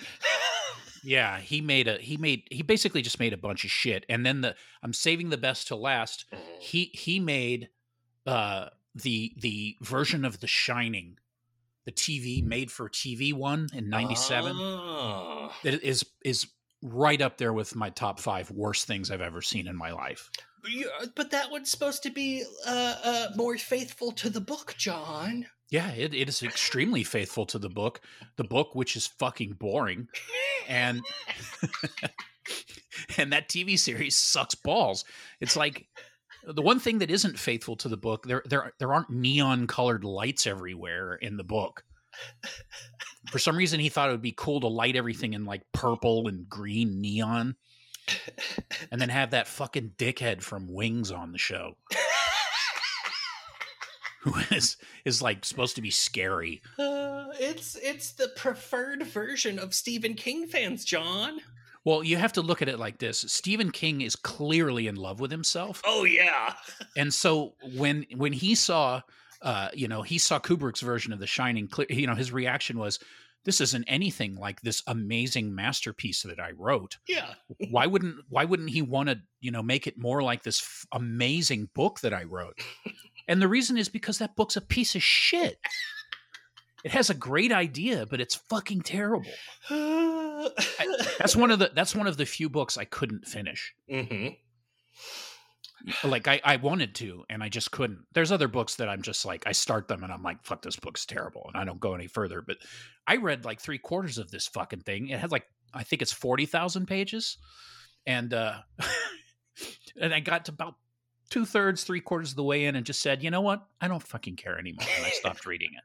yeah, he made a, he made, he basically just made a bunch of shit. And then the, I'm saving the best to last. He, he made... Uh, the the version of The Shining, the T V made for T V one in ninety-seven, oh. that is is right up there with my top five worst things I've ever seen in my life. But that one's supposed to be uh, uh, more faithful to the book, John. Yeah, it, it is extremely faithful to the book, the book which is fucking boring, and and that T V series sucks balls. It's like. The one thing that isn't faithful to the book, there there there aren't neon-colored lights everywhere in the book. For some reason, he thought it would be cool to light everything in, like, purple and green neon. And then have that fucking dickhead from Wings on the show. Who is, is, like, supposed to be scary. Uh, it's it's the preferred version of Stephen King fans, John. Well, you have to look at it like this. Stephen King is clearly in love with himself. Oh, yeah. And so when when he saw, uh, you know, he saw Kubrick's version of The Shining, you know, his reaction was, this isn't anything like this amazing masterpiece that I wrote. Yeah. Why wouldn't why wouldn't he want to, you know, make it more like this f- amazing book that I wrote? And the reason is because that book's a piece of shit. It has a great idea, but it's fucking terrible. I, that's one of the that's one of the few books I couldn't finish. Mm-hmm. Like I, I wanted to, and I just couldn't. There's other books that I'm just like I start them, and I'm like, "Fuck, this book's terrible," and I don't go any further. But I read like three quarters of this fucking thing. It had like I think it's forty thousand pages, and uh, and I got to about two thirds, three quarters of the way in, and just said, "You know what? I don't fucking care anymore," and I stopped reading it.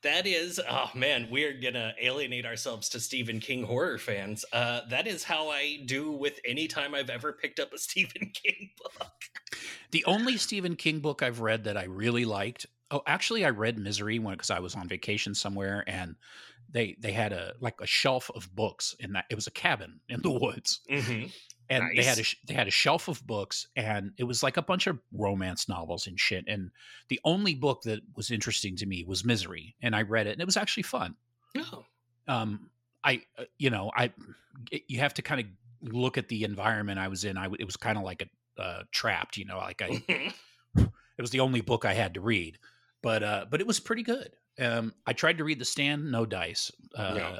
That is, oh man, we're gonna alienate ourselves to Stephen King horror fans. Uh, that is how I do with any time I've ever picked up a Stephen King book. The only Stephen King book I've read that I really liked, oh, actually I read Misery when because I was on vacation somewhere, and they they had a like a shelf of books in that it was a cabin in the woods, mm-hmm. and nice. they had a they had a shelf of books, and it was like a bunch of romance novels and shit. And the only book that was interesting to me was Misery, and I read it, and it was actually fun. Oh. Um, I uh, you know I it, you have to kind of look at the environment I was in. I it was kind of like a uh, trapped, you know, like I, it was the only book I had to read, but, uh, but it was pretty good. Um, I tried to read The Stand, no dice. Uh, yeah.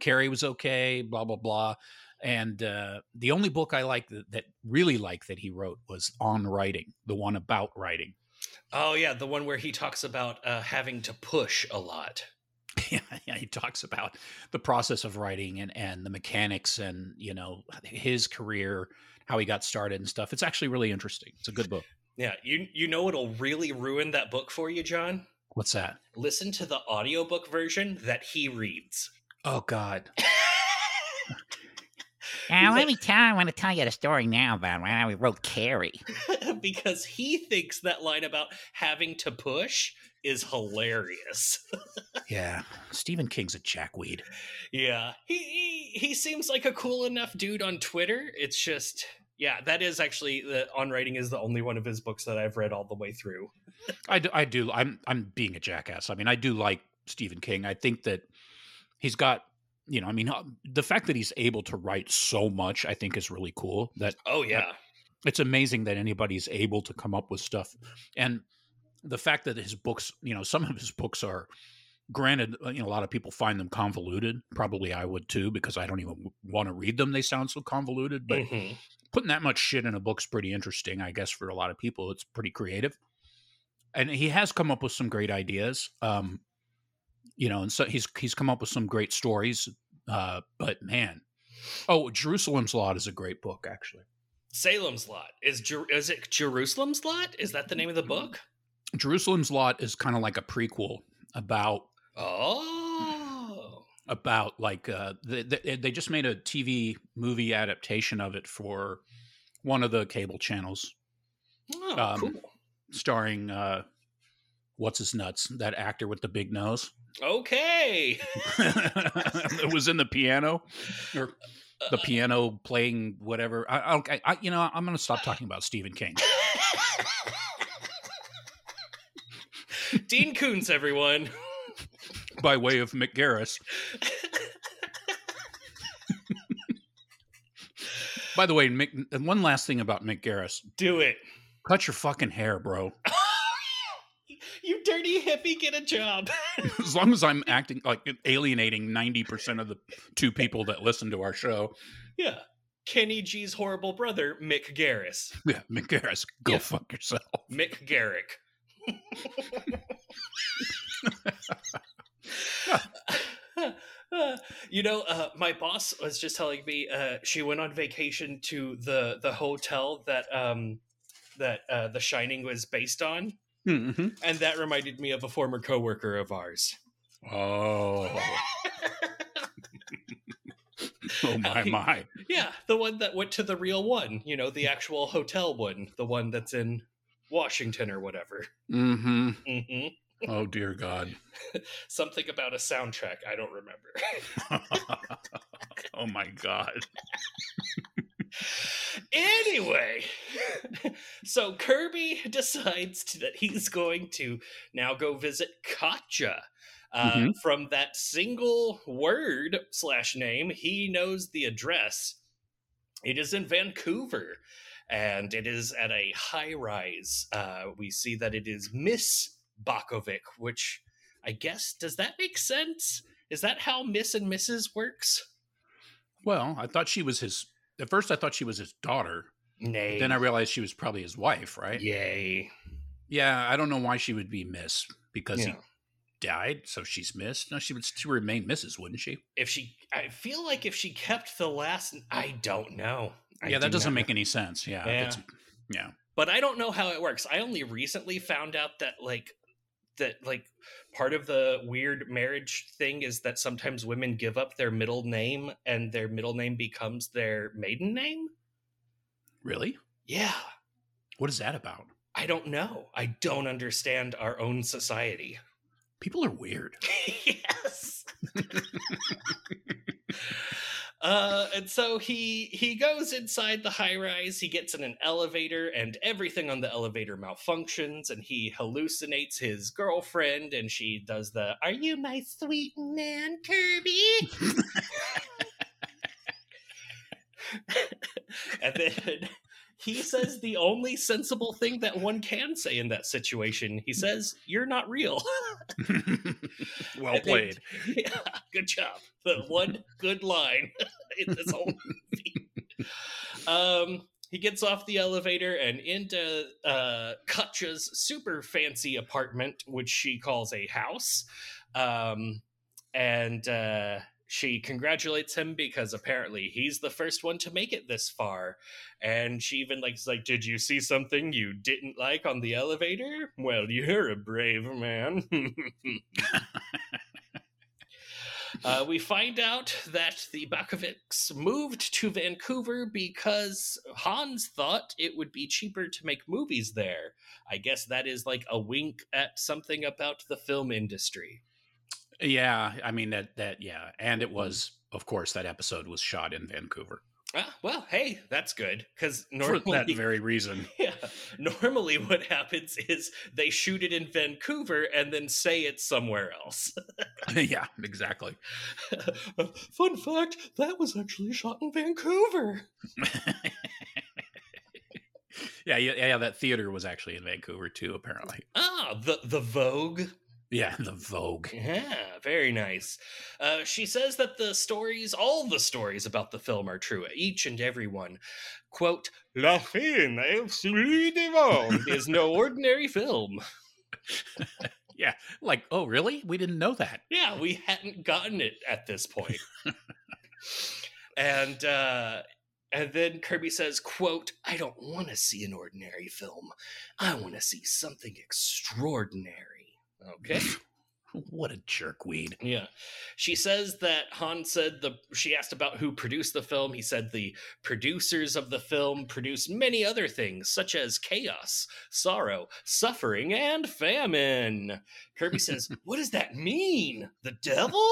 Carrie was okay, blah, blah, blah. And uh, the only book I liked that, that really liked that he wrote was On Writing, the one about writing. Oh, yeah, the one where he talks about uh, having to push a lot. Yeah, he talks about the process of writing and, and the mechanics and, you know, his career, how he got started and stuff. It's actually really interesting. It's a good book. Yeah, you you know what'll really ruin that book for you, John? What's that? Listen to the audiobook version that he reads. Oh, God. Now, let me tell I want to tell you the story now about when I wrote Carrie. Because he thinks that line about having to push is hilarious. Yeah. Stephen King's a jackweed. Yeah. He, he he seems like a cool enough dude on Twitter. It's just, yeah, that is actually, the On Writing is the only one of his books that I've read all the way through. I, do, I do. I'm, I'm being a jackass. I mean, I do like Stephen King. I think that he's got, you know, I mean, the fact that he's able to write so much, I think, is really cool. That oh yeah, that, it's amazing that anybody's able to come up with stuff. And the fact that his books, you know, some of his books are, granted, you know, a lot of people find them convoluted. Probably I would too, because I don't even want to read them. They sound so convoluted. But mm-hmm. putting that much shit in a book's pretty interesting, I guess, for a lot of people. It's pretty creative, and he has come up with some great ideas. Um, You know, and so he's he's come up with some great stories, uh, but man, oh, Jerusalem's Lot is a great book, actually. Salem's Lot is Jer- is it Jerusalem's Lot? Is that the name of the book? Jerusalem's Lot is kind of like a prequel about oh about like uh, they, they they just made a T V movie adaptation of it for one of the cable channels, oh, um, cool. starring uh, what's his nuts, that actor with the big nose. Okay. It was in the piano or the piano playing whatever. I, I, I you know, I'm going to stop talking about Stephen King. Dean Koontz, everyone. By way of Mick Garris. By the way, Mick, and one last thing about Mick Garris. Do it. Cut your fucking hair, bro. You dirty hippie, get a job. As long as I'm acting like alienating ninety percent of the two people that listen to our show. Yeah. Kenny G's horrible brother, Mick Garris. Yeah, Mick Garris. Go yeah. fuck yourself. Mick Garrick. You know, uh, my boss was just telling me uh, she went on vacation to the, the hotel that, um, that uh, The Shining was based on. Mm-hmm. And that reminded me of a former coworker of ours. Oh. Oh, my, my. Yeah, the one that went to the real one, you know, the actual hotel one, the one that's in Washington or whatever. Mm-hmm. Mm-hmm. Oh, dear God. Something about a soundtrack. I don't remember. Oh, my God. Anyway, so Kirby decides that he's going to now go visit Katja. Uh, mm-hmm. From that single word slash name, he knows the address. It is in Vancouver, and it is at a high rise. Uh, we see that it is Miss Bakovic, which I guess, does that make sense? Is that how Miss and Missus works? Well, I thought she was his... At first, I thought she was his daughter. Nay. Then I realized she was probably his wife, right? Yay. Yeah, I don't know why she would be Miss, because yeah. he died, so she's Miss. No, she would still remain Missus, wouldn't she? If she, I feel like if she kept the last, I don't know. I yeah, do that doesn't know. make any sense. Yeah, yeah. It's, yeah. But I don't know how it works. I only recently found out that, like, that like part of the weird marriage thing is that sometimes women give up their middle name and their middle name becomes their maiden name. Really? Yeah. What is that about? I don't know. I don't understand our own society. People are weird. Yes. Uh, and so he, he goes inside the high rise, he gets in an elevator, and everything on the elevator malfunctions, and he hallucinates his girlfriend, and she does the, "Are you my sweet man, Kirby?" And then he says the only sensible thing that one can say in that situation. He says, "You're not real." Well played. It, yeah, good job. The one good line in this whole movie. Um, he gets off the elevator and into uh, Kutcha's super fancy apartment, which she calls a house. Um, and uh, she congratulates him because apparently he's the first one to make it this far. And she even like is like, "Did you see something you didn't like on the elevator? Well, you're a brave man." Uh, we find out that the Bakovics moved to Vancouver because Hans thought it would be cheaper to make movies there. I guess that is like a wink at something about the film industry. Yeah, I mean, that, that yeah. And it was, of course, that episode was shot in Vancouver. Ah, well, hey, that's good, because normally for that very reason. Yeah, normally what happens is they shoot it in Vancouver and then say it's somewhere else. Yeah, exactly. Fun fact, that was actually shot in Vancouver. yeah, yeah, yeah, that theater was actually in Vancouver too, apparently. Ah, the the Vogue. Yeah, the Vogue. Yeah, very nice. Uh, she says that the stories, all the stories about the film are true, each and every one. Quote, "La Fin Absolue du Monde" is no ordinary film. Yeah, like, oh, really? We didn't know that. Yeah, we hadn't gotten it at this point. And, uh... And then Kirby says, quote, "I don't want to see an ordinary film. I want to see something extraordinary." Okay. What a jerkweed. Yeah. She says that Han said the, she asked about who produced the film. He said the producers of the film produced many other things, such as chaos, sorrow, suffering, and famine. Kirby says, "What does that mean? The devil?"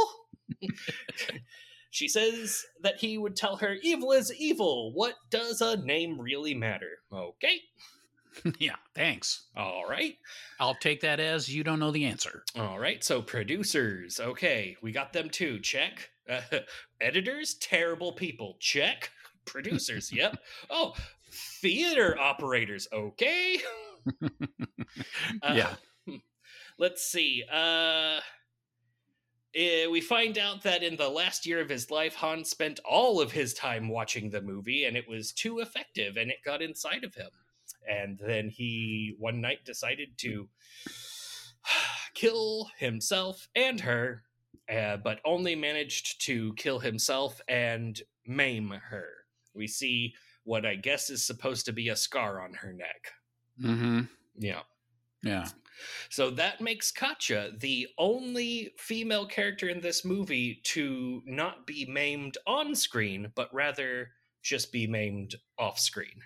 She says that he would tell her, "Evil is evil. What does a name really matter?" Okay. Yeah, thanks. All right. I'll take that as you don't know the answer. All right, so producers. Okay, we got them too. Check. Uh, editors, terrible people. Check. Producers, yep. Oh, theater operators. Okay. uh, yeah. Let's see. Uh... We find out that in the last year of his life, Han spent all of his time watching the movie, and it was too effective, and it got inside of him. And then he, one night, decided to kill himself and her, uh, but only managed to kill himself and maim her. We see what I guess is supposed to be a scar on her neck. Mm-hmm. Yeah. Yeah. So that makes Katja the only female character in this movie to not be maimed on screen, but rather just be maimed off screen.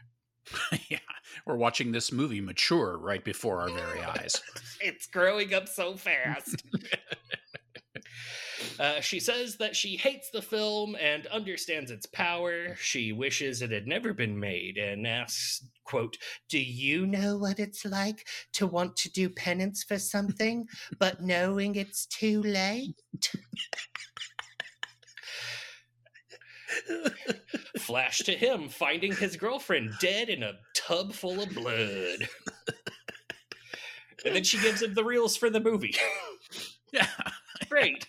Yeah, we're watching this movie mature right before our very eyes. It's growing up so fast. uh, she says that she hates the film and understands its power. She wishes it had never been made and asks, quote, "Do you know what it's like to want to do penance for something, but knowing it's too late?" Flash to him finding his girlfriend dead in a tub full of blood. And then she gives him the reels for the movie. Yeah. Great.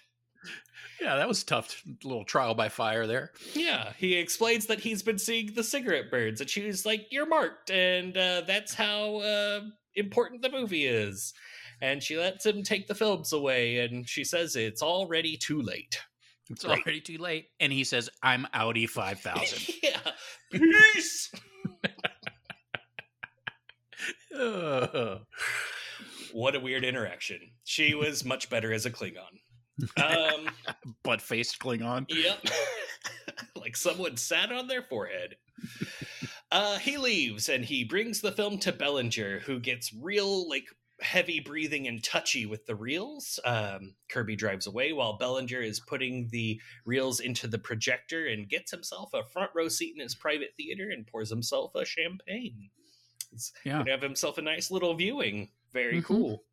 Yeah, that was a tough little trial by fire there. Yeah, he explains that he's been seeing the Cigarette Burns, and she was like, "You're marked, and uh, that's how uh, important the movie is." And she lets him take the films away, and she says it's already too late. It's right. already too late. And he says, "I'm Audi five thousand. Yeah. Peace. Oh. What a weird interaction. She was much better as a Klingon. Um, Butt-faced Klingon. Yep. Like someone sat on their forehead. Uh, he leaves and he brings the film to Bellinger, who gets real, like, heavy breathing and touchy with the reels. Um, Kirby drives away while Bellinger is putting the reels into the projector and gets himself a front row seat in his private theater and pours himself a champagne. He's yeah. going to have himself a nice little viewing. Very mm-hmm. cool.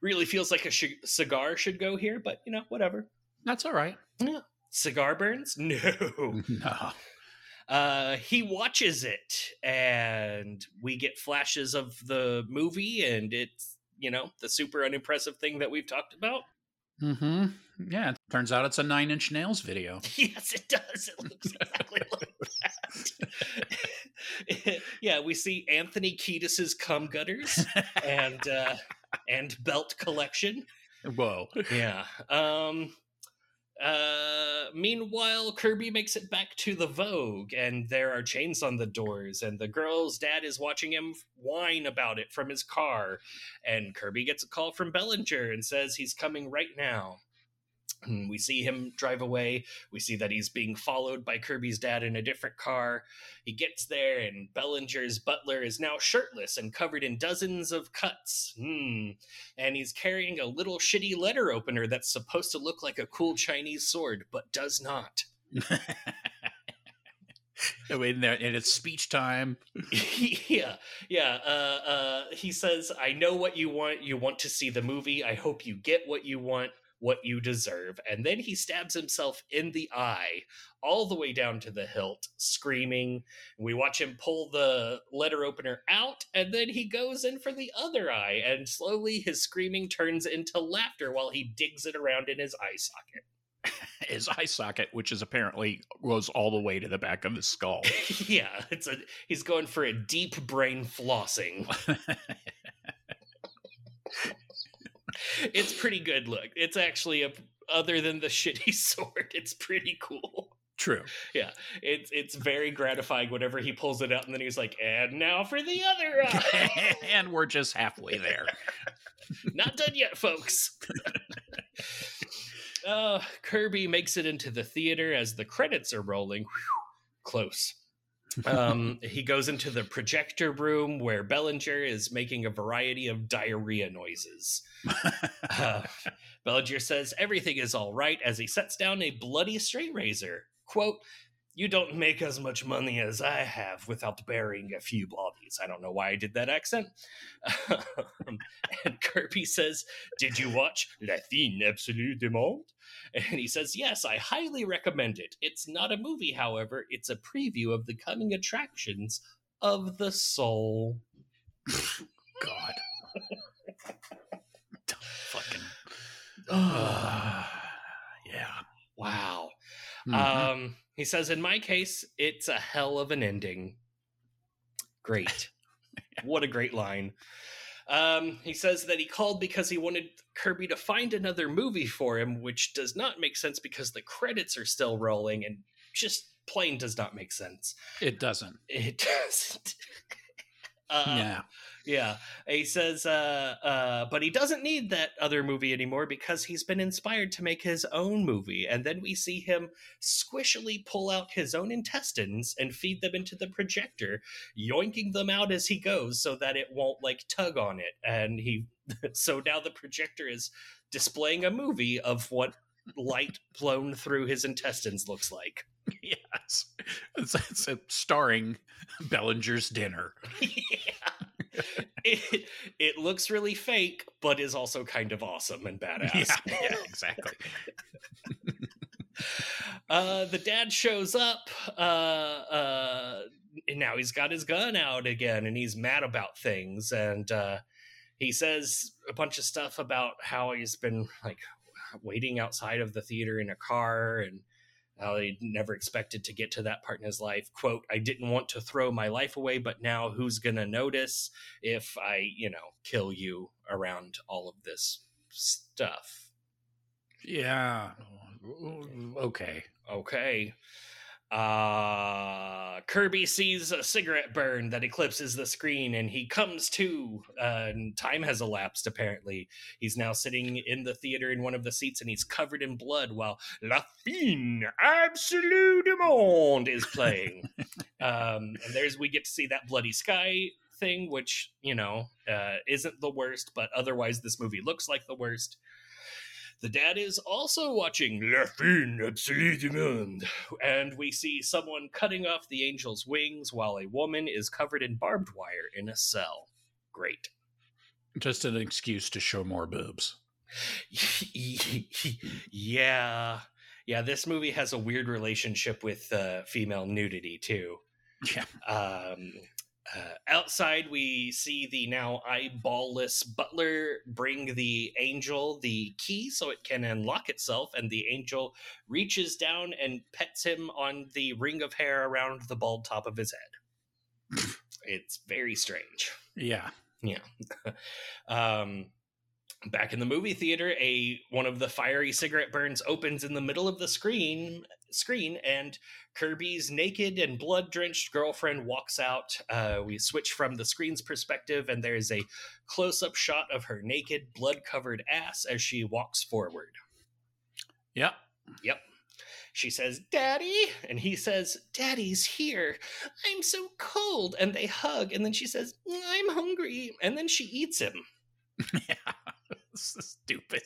Really feels like a sh- cigar should go here, but, you know, whatever. That's all right. Yeah. Cigar burns? No. No. Uh, he watches it, and we get flashes of the movie, and it's, you know, the super unimpressive thing that we've talked about. Mm-hmm. Yeah, it turns out it's a Nine Inch Nails video. Yes, it does. It looks exactly like that. Yeah, we see Anthony Kiedis's cum gutters and uh, and belt collection. Whoa. Yeah. Um. Uh, meanwhile, Kirby makes it back to the Vogue, and there are chains on the doors, and the girl's dad is watching him whine about it from his car, and Kirby gets a call from Bellinger and says he's coming right now. And we see him drive away. We see that he's being followed by Kirby's dad in a different car. He gets there, and Bellinger's butler is now shirtless and covered in dozens of cuts. Mm. And he's carrying a little shitty letter opener that's supposed to look like a cool Chinese sword, but does not. And it's speech time. yeah, yeah. Uh, uh, he says, I know what you want. You want to see the movie. I hope you get what you want. What you deserve. And then he stabs himself in the eye all the way down to the hilt, screaming. We watch him pull the letter opener out, and then he goes in for the other eye, and slowly his screaming turns into laughter while he digs it around in his eye socket. His eye socket, which is apparently goes all the way to the back of his skull. Yeah, it's a he's going for a deep brain flossing. It's pretty good. Look, it's actually a other than the shitty sword, it's pretty cool. True. Yeah, it's it's very gratifying whenever he pulls it out, and then he's like, and now for the other eye. And we're just halfway there. Not done yet, folks. uh, Kirby makes it into the theater as the credits are rolling. Whew, close. um, he goes into the projector room where Bellinger is making a variety of diarrhea noises. uh, Bellinger says everything is all right as he sets down a bloody straight razor. Quote, you don't make as much money as I have without burying a few bodies. I don't know why I did that accent. And Kirby says, did you watch La Fin Absolue du Monde? And he says, yes, I highly recommend it. It's not a movie, however. It's a preview of the coming attractions of the soul. God. Fucking. Uh, yeah. Wow. Mm-hmm. Um, he says, in my case, it's a hell of an ending. Great. What a great line. Um, he says that he called because he wanted Kirby to find another movie for him, which does not make sense because the credits are still rolling and just plain does not make sense. It doesn't. It doesn't. uh, yeah. Yeah. He says, uh, uh, but he doesn't need that other movie anymore because he's been inspired to make his own movie. And then we see him squishily pull out his own intestines and feed them into the projector, yoinking them out as he goes so that it won't like tug on it. And he, so now the projector is displaying a movie of what light blown through his intestines looks like. Yes. It's, it's a starring Bellinger's dinner. Yeah. It, it looks really fake, but is also kind of awesome and badass. Yeah, yeah, exactly. uh, the dad shows up. Uh, uh, and now he's got his gun out again, and he's mad about things. And uh, he says a bunch of stuff about how he's been like waiting outside of the theater in a car and how he never expected to get to that part in his life. Quote, I didn't want to throw my life away, but now who's going to notice if I, you know, kill you around all of this stuff? Yeah. Okay. Okay. Uh, Kirby sees a cigarette burn that eclipses the screen, and he comes to, uh, and time has elapsed, apparently. He's now sitting in the theater in one of the seats, and he's covered in blood while La Fin Absolue du Monde is playing. um, and there's, we get to see that bloody sky thing, which, you know, uh, isn't the worst, but otherwise this movie looks like the worst. The dad is also watching La Fin Absolue du Monde, and we see someone cutting off the angel's wings while a woman is covered in barbed wire in a cell. Great. Just an excuse to show more boobs. yeah. Yeah, this movie has a weird relationship with uh, female nudity, too. Yeah. Um, uh, outside, we see the now eyeballless butler bring the angel the key so it can unlock itself, and the angel reaches down and pets him on the ring of hair around the bald top of his head. It's very strange. Yeah. Yeah. um... Back in the movie theater, a one of the fiery cigarette burns opens in the middle of the screen, screen, and Kirby's naked and blood-drenched girlfriend walks out. Uh, we switch from the screen's perspective, and there is a close-up shot of her naked, blood-covered ass as she walks forward. Yep. Yep. She says, "Daddy," and he says, "Daddy's here. I'm so cold." And they hug, and then she says, "I'm hungry," and then she eats him. Yeah. This is stupid.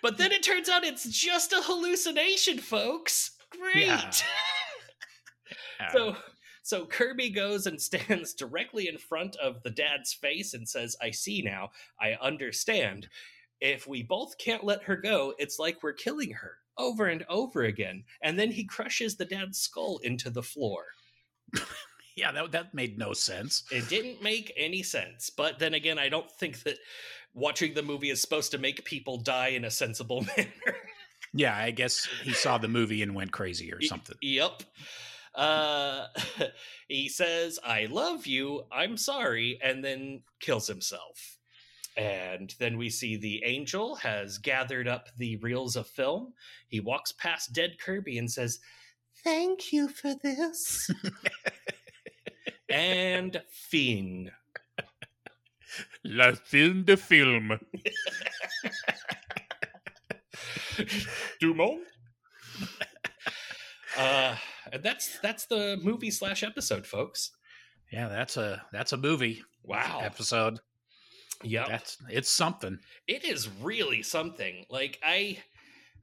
But then it turns out it's just a hallucination, folks. Great. Yeah. Yeah. So so Kirby goes and stands directly in front of the dad's face and says, "I see now. I understand. If we both can't let her go, it's like we're killing her over and over again." And then he crushes the dad's skull into the floor. Yeah, that that made no sense. It didn't make any sense. But then again, I don't think that watching the movie is supposed to make people die in a sensible manner. Yeah, I guess he saw the movie and went crazy or something. Yep. Uh, he says, "I love you. I'm sorry," and then kills himself. And then we see the angel has gathered up the reels of film. He walks past dead Kirby and says, "Thank you for this." And fin. La fin de film. Du monde? Uh, that's that's the movie slash episode, folks. Yeah, that's a that's a movie. Wow. Episode. Yeah. That's it's something. It is really something. Like I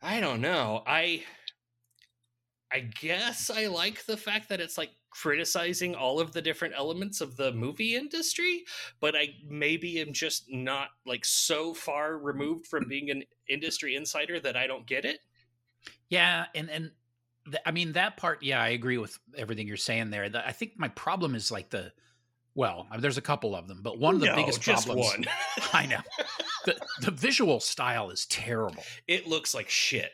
I don't know. I I guess I like the fact that it's like criticizing all of the different elements of the movie industry, but I maybe am just not like so far removed from being an industry insider that I don't get it. Yeah. And, and th- I mean that part, yeah, I agree with everything you're saying there. The, I think my problem is like the, well, I mean, there's a couple of them, but one of the no, biggest just problems, one. I know the, the visual style is terrible. It looks like shit.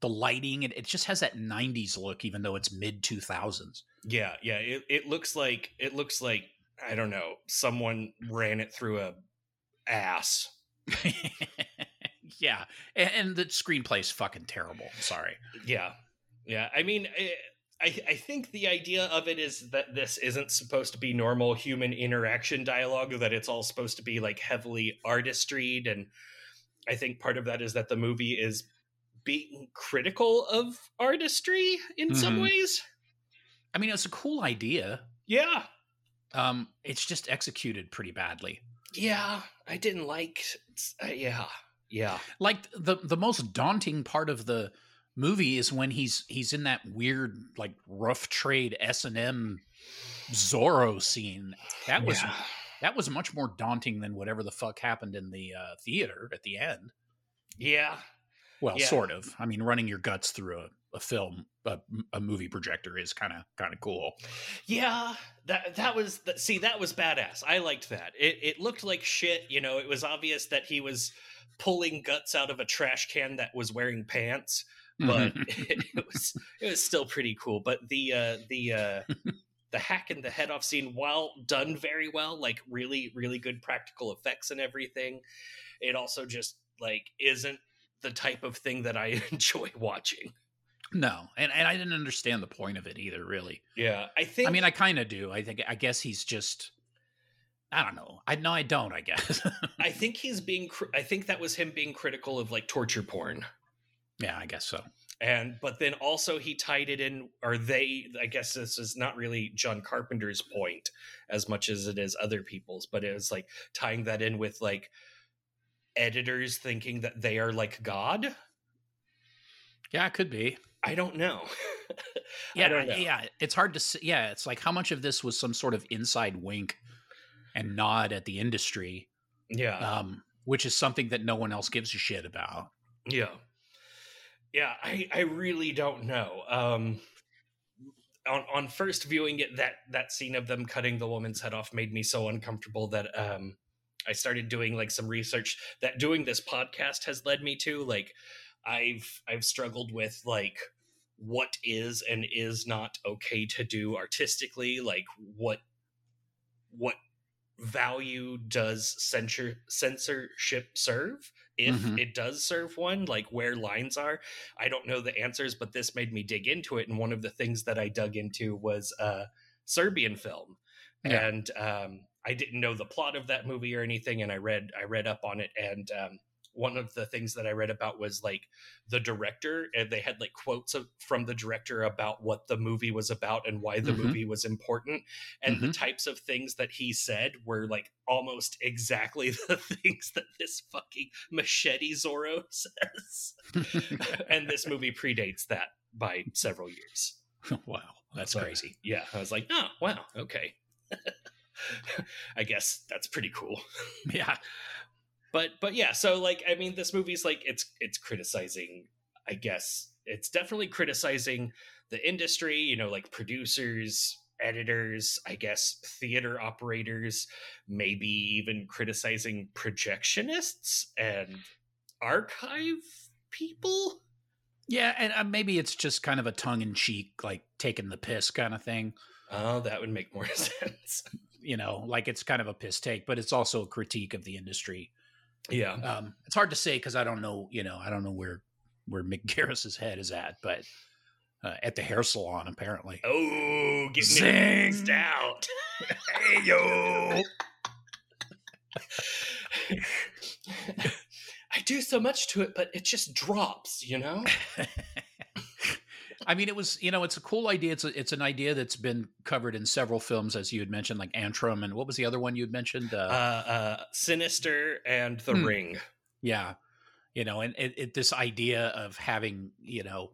The lighting, and it just has that nineties look, even though it's mid two thousands. Yeah, yeah. It it looks like it looks like I don't know. Someone ran it through a ass. Yeah, and, and the screenplay is fucking terrible. I'm sorry. Yeah, yeah. I mean, it, I I think the idea of it is that this isn't supposed to be normal human interaction dialogue. That it's all supposed to be like heavily artistried, and I think part of that is that the movie is being critical of artistry in mm-hmm. some ways. I mean, it's a cool idea. Yeah. Um, it's just executed pretty badly. Yeah. I didn't like, uh, yeah. Yeah. Like the, the most daunting part of the movie is when he's, he's in that weird, like rough trade S and M Zorro scene. That was, yeah. that was much more daunting than whatever the fuck happened in the uh, theater at the end. Yeah. Well, yeah. Sort of. I mean, running your guts through a, a film, a, a movie projector is kind of kind of cool. Yeah, that that was the, see, that was badass. I liked that. It it looked like shit. You know, it was obvious that he was pulling guts out of a trash can that was wearing pants, but mm-hmm. it, it was it was still pretty cool. But the uh, the uh, the hack and the head off scene, while done very well, like really really good practical effects and everything, it also just like isn't the type of thing that I enjoy watching. No. And, and I didn't understand the point of it either, really. Yeah. I think, I mean, I kind of do. I think, I guess he's just, I don't know. I know I don't, I guess. I think he's being, I think that was him being critical of like torture porn. Yeah, I guess so. And, but then also he tied it in, or they, I guess this is not really John Carpenter's point as much as it is other people's, but it was like tying that in with like, editors thinking that they are like God. Yeah, it could be. I don't know. yeah, I don't know. Yeah, it's hard to see. Yeah, it's like how much of this was some sort of inside wink and nod at the industry. Yeah, um, which is something that no one else gives a shit about. Yeah, Yeah, I, I really don't know. Um, on on first viewing it, that that scene of them cutting the woman's head off made me so uncomfortable that um, I started doing like some research that doing this podcast has led me to. Like, I've I've struggled with like what is and is not okay to do artistically. Like, what what value does censor censorship serve? If mm-hmm. it does serve one, like where lines are, I don't know the answers, but this made me dig into it. And one of the things that I dug into was uh, Serbian film. Yeah. And um, I didn't know the plot of that movie or anything. And I read I read up on it. And um, one of the things that I read about was like the director. And they had like quotes of, from the director about what the movie was about and why the mm-hmm. movie was important. And mm-hmm. the types of things that he said were like almost exactly the things that this fucking machete Zorro says. And this movie predates that by several years. Wow. That's so crazy. Yeah. I was like, oh, wow. Okay. I guess that's pretty cool. Yeah. But, but yeah, so like, I mean, this movie's like, it's, it's criticizing, I guess it's definitely criticizing the industry, you know, like producers, editors, I guess theater operators, maybe even criticizing projectionists and archive people. Yeah, and uh, maybe it's just kind of a tongue-in-cheek, like taking the piss kind of thing. Oh, that would make more sense. You know, like it's kind of a piss take, but it's also a critique of the industry. Yeah, um, it's hard to say because I don't know. You know, I don't know where where Mick Garris's head is at, but uh, at the hair salon apparently. Oh, get zinged out! Hey yo. I do so much to it, but it just drops, you know? I mean, it was, you know, it's a cool idea. It's a, it's an idea that's been covered in several films, as you had mentioned, like Antrim. And what was the other one you had mentioned? Uh, uh, uh, Sinister and The hmm. Ring. Yeah. You know, and it, it, this idea of having, you know,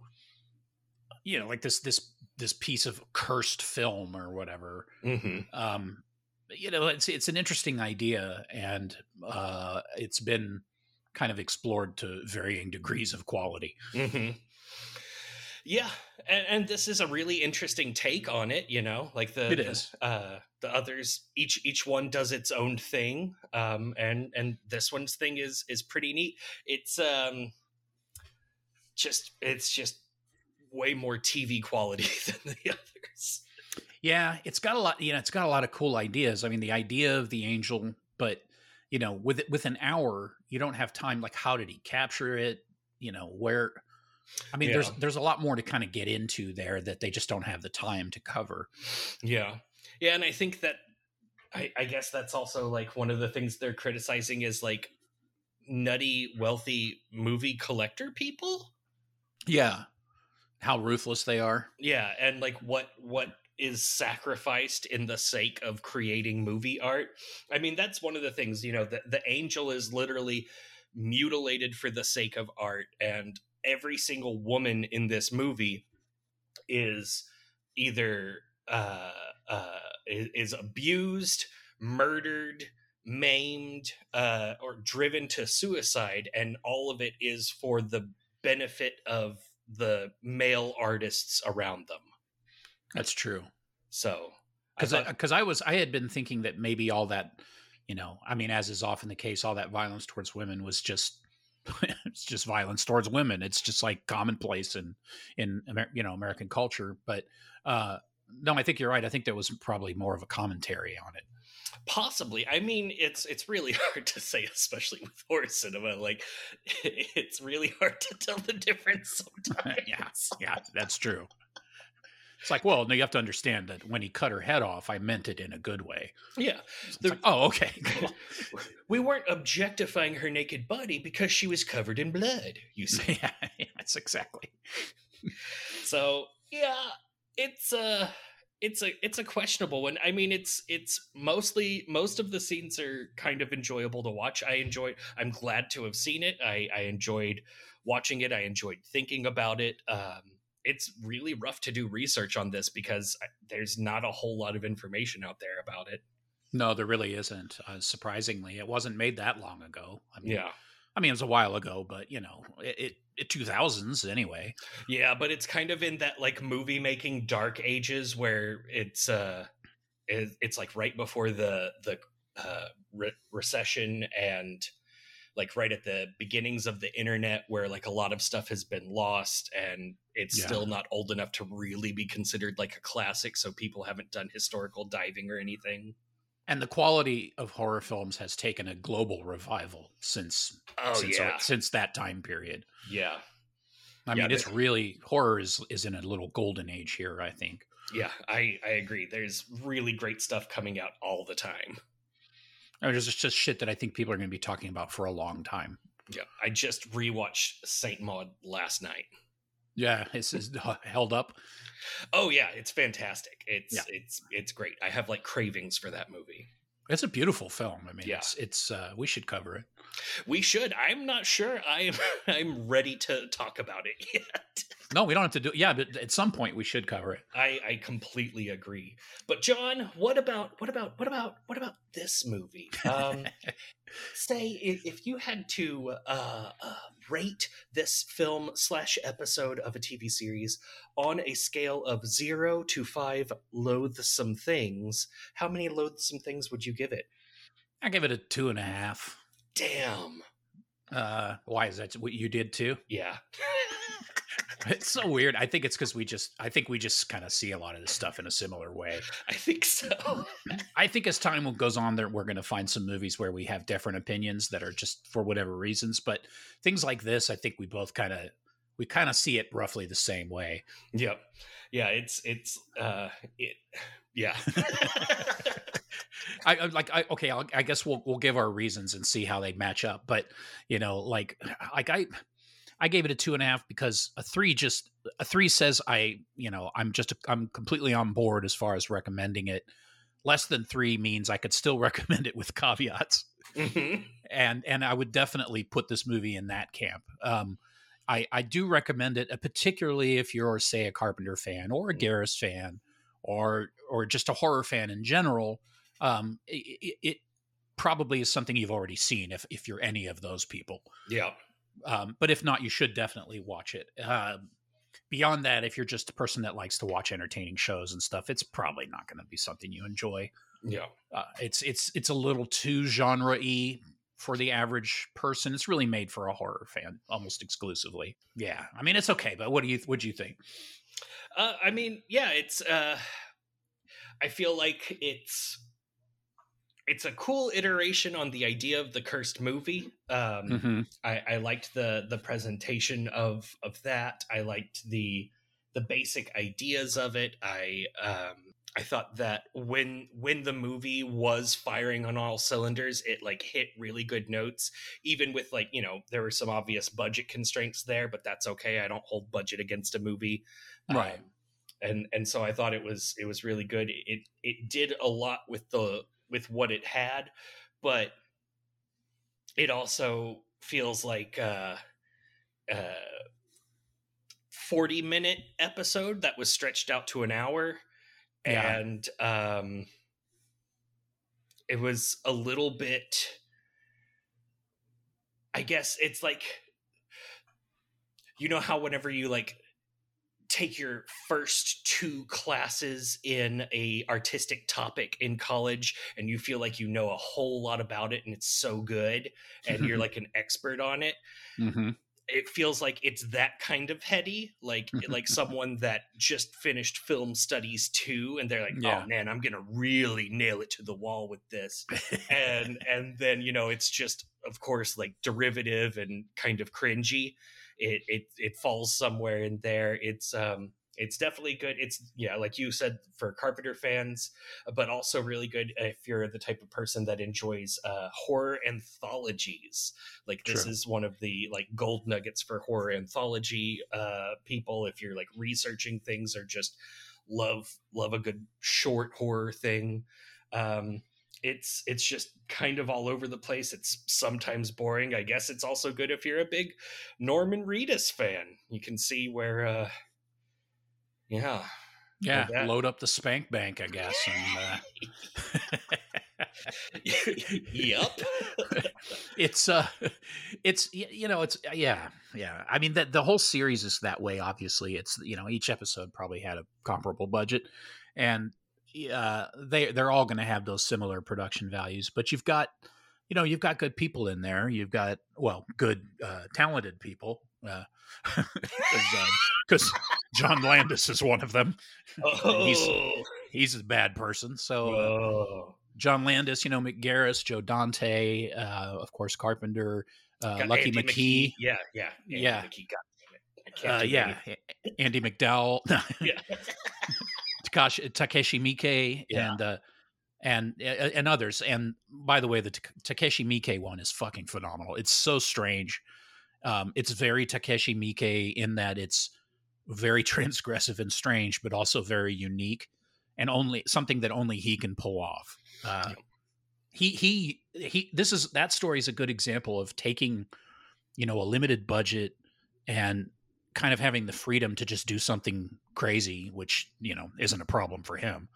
you know, like this, this, this piece of cursed film or whatever. Mm-hmm. Um, you know, it's, it's an interesting idea, and uh, it's been kind of explored to varying degrees of quality. Mm-hmm. Yeah. And, and this is a really interesting take on it, you know, like the, it is. the, uh, the others, each, each one does its own thing. Um, and, and this one's thing is, is pretty neat. It's, um, just, it's just way more T V quality than the others. Yeah. It's got a lot, you know, it's got a lot of cool ideas. I mean, the idea of the angel, but you know, with, with an hour, you don't have time. Like, how did he capture it? You know, where, I mean, yeah. there's, there's a lot more to kind of get into there that they just don't have the time to cover. Yeah. Yeah. And I think that, I, I guess that's also like one of the things they're criticizing is like nutty, wealthy movie collector people. Yeah. How ruthless they are. Yeah. And like what, what, is sacrificed in the sake of creating movie art. I mean, that's one of the things, you know, that the angel is literally mutilated for the sake of art. And every single woman in this movie is either uh, uh, is, is abused, murdered, maimed, uh, or driven to suicide. And all of it is for the benefit of the male artists around them. That's true. So, because I, I, I was, I had been thinking that maybe all that, you know, I mean, as is often the case, all that violence towards women was just, it's just violence towards women. It's just like commonplace in, in, Amer- you know, American culture. But uh, no, I think you're right. I think there was probably more of a commentary on it. Possibly. I mean, it's it's really hard to say, especially with horror cinema. Like, it's really hard to tell the difference sometimes. yeah, yeah, that's true. It's like, well, no, you have to understand that when he cut her head off, I meant it in a good way. Yeah. The, like, oh, okay. Cool. We weren't objectifying her naked body because she was covered in blood, you see. Yeah, yeah, that's exactly. So, yeah, it's a, it's a, it's a questionable one. I mean, it's, it's mostly, most of the scenes are kind of enjoyable to watch. I enjoyed, I'm glad to have seen it. I, I enjoyed watching it. I enjoyed thinking about it. Um, It's really rough to do research on this because there's not a whole lot of information out there about it. No, there really isn't. Uh, surprisingly, it wasn't made that long ago. I mean, yeah. I mean, it was a while ago, but, you know, it, it two thousands anyway. Yeah, but it's kind of in that, like, movie-making dark ages where it's, uh, it, it's like, right before the, the uh, re- recession and, like, right at the beginnings of the internet where, like, a lot of stuff has been lost and it's yeah. still not old enough to really be considered, like, a classic, so people haven't done historical diving or anything. And the quality of horror films has taken a global revival since oh, since, yeah. since that time period. Yeah. I yeah, mean, it's really, horror is, is in a little golden age here, I think. Yeah, I, I agree. There's really great stuff coming out all the time. I mean, it's just shit that I think people are going to be talking about for a long time. Yeah, I just rewatched Saint Maud last night. Yeah, it's, it's held up. Oh yeah, it's fantastic. It's yeah. it's it's great. I have like cravings for that movie. It's a beautiful film. I mean, yeah. it's it's uh, we should cover it. We should. I'm not sure I'm I'm ready to talk about it yet. No, we don't have to do. Yeah, but at some point we should cover it. I, I completely agree. But John, what about what about what about what about this movie? Um, say if, if you had to uh, uh, rate this film slash episode of a T V series on a scale of zero to five loathsome things, how many loathsome things would you give it? I give it a two and a half. Damn. Uh, why is that? What you did too? Yeah. It's so weird. I think it's because we just, I think we just kind of see a lot of this stuff in a similar way. I think so. I think as time goes on there, we're going to find some movies where we have different opinions that are just for whatever reasons. But things like this, I think we both kind of, we kind of see it roughly the same way. Yep. Yeah. It's, it's, uh, it, yeah. I, I like, I, okay. I'll, I guess we'll, we'll give our reasons and see how they match up. But you know, like, like I, I gave it a two and a half because a three just a three says I, you know, I'm just I'm completely on board as far as recommending it. Less than three means I could still recommend it with caveats. Mm-hmm. And and I would definitely put this movie in that camp. Um, I, I do recommend it, particularly if you're, say, a Carpenter fan or a Garris fan or or just a horror fan in general. Um, it, it probably is something you've already seen if if you're any of those people. Yeah. Um, but if not, you should definitely watch it. Uh, beyond that, if you're just a person that likes to watch entertaining shows and stuff, it's probably not going to be something you enjoy. Yeah, uh, it's it's it's a little too genre-y for the average person. It's really made for a horror fan almost exclusively. Yeah, I mean it's okay, but what do you what do you think? Uh, I mean, yeah, it's. Uh, I feel like it's it's a cool iteration on the idea of the cursed movie. Um, mm-hmm. I, I liked the, the presentation of, of that. I liked the, the basic ideas of it. I, um, I thought that when, when the movie was firing on all cylinders, it like hit really good notes, even with like, you know, there were some obvious budget constraints there, but that's okay. I don't hold budget against a movie. Right. Um, and, and so I thought it was, it was really good. It, it did a lot with the, with what it had, but it also feels like a, a forty minute episode that was stretched out to an hour. Yeah. And um, it was a little bit, I guess it's like, you know how whenever you like take your first two classes in a artistic topic in college and you feel like you know a whole lot about it and it's so good and you're like an expert on it. Mm-hmm. It feels like it's that kind of heady, like like someone that just finished film studies too and they're like, yeah. oh man, I'm gonna really nail it to the wall with this. and and then, you know, it's just of course like derivative and kind of cringy. It, it it falls somewhere in there. It's um it's definitely good. It's yeah, like you said, for Carpenter fans, but also really good if you're the type of person that enjoys uh, horror anthologies. Like this True. Is one of the like gold nuggets for horror anthology uh, people. If you're like researching things or just love love a good short horror thing. Um, It's it's just kind of all over the place. It's sometimes boring. I guess it's also good if you're a big Norman Reedus fan. You can see where, uh, yeah. Yeah, load up the spank bank, I guess. And, uh, Yep. It's uh it's you know it's yeah yeah I mean that the whole series is that way, obviously. It's, you know, each episode probably had a comparable budget, and uh they they're all going to have those similar production values, but you've got you know you've got good people in there. You've got well good uh talented people, uh because uh, John Landis is one of them. Oh. he's he's a bad person, so uh, oh. John Landis, you know, Mick Garris, Joe Dante, uh, of course, Carpenter, uh, Lucky Andy McKee. McKee. Yeah, yeah, Andy yeah. McKee, God damn it. Uh, yeah, anything. Andy McDowell. Yeah. Takeshi, Takeshi Miike, yeah. and uh, and and others. And by the way, the Takeshi Miike one is fucking phenomenal. It's so strange. Um, it's very Takeshi Miike in that it's very transgressive and strange, but also very unique. And only something that only he can pull off. Uh, he he he. This is that story is a good example of taking, you know, a limited budget and kind of having the freedom to just do something crazy, which, you know, isn't a problem for him,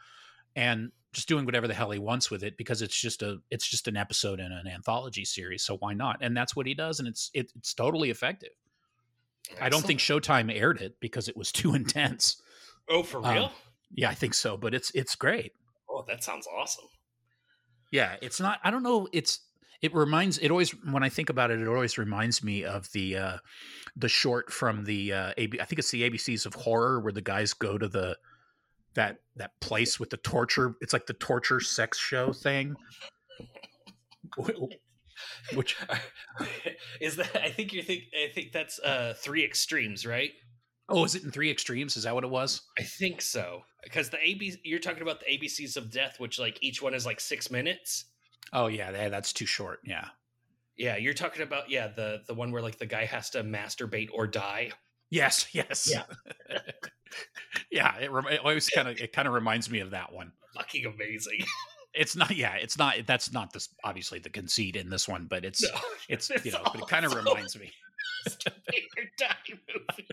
and just doing whatever the hell he wants with it, because it's just a it's just an episode in an anthology series. So why not? And that's what he does, and it's it, it's totally effective. Excellent. I don't think Showtime aired it because it was too intense. Oh, for real? Um, Yeah, I think so, but it's it's great. Oh, that sounds awesome. Yeah, it's not. I don't know. It's it reminds it always when I think about it, it always reminds me of the uh, the short from the uh, A B, I think it's the A B Cs of Horror, where the guys go to the that that place with the torture. It's like the torture sex show thing. Which is that? I think you think I think that's uh, Three Extremes, right? Oh, is it in Three Extremes? Is that what it was? I think so. Because the A B C, you're talking about the A B Cs of Death, which like each one is like six minutes. Oh yeah, that's too short. Yeah, yeah. You're talking about yeah the the one where like the guy has to masturbate or die. Yes, yes. Yeah, yeah. It, rem- it always kind of it kind of reminds me of that one. Fucking amazing. It's not. Yeah, it's not. That's not this obviously the conceit in this one, but it's no, it's you know. But it kind of reminds me. Masturbate or die movie.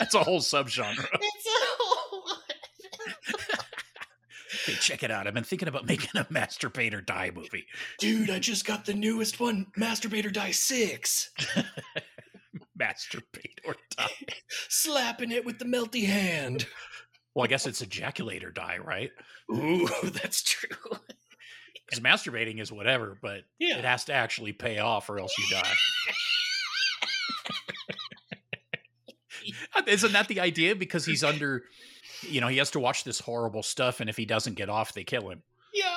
That's a whole subgenre. It's a whole one. Hey, check it out. I've been thinking about making a Masturbate or Die movie. Dude, I just got the newest one, Masturbate or Die six. Masturbate or Die. Slapping it with the melty hand. Well, I guess it's Ejaculate or Die, right? Ooh, that's true. Because masturbating is whatever, but yeah. It has to actually pay off or else you die. Isn't that the idea? Because he's under, you know, he has to watch this horrible stuff, and if he doesn't get off, they kill him. Yeah.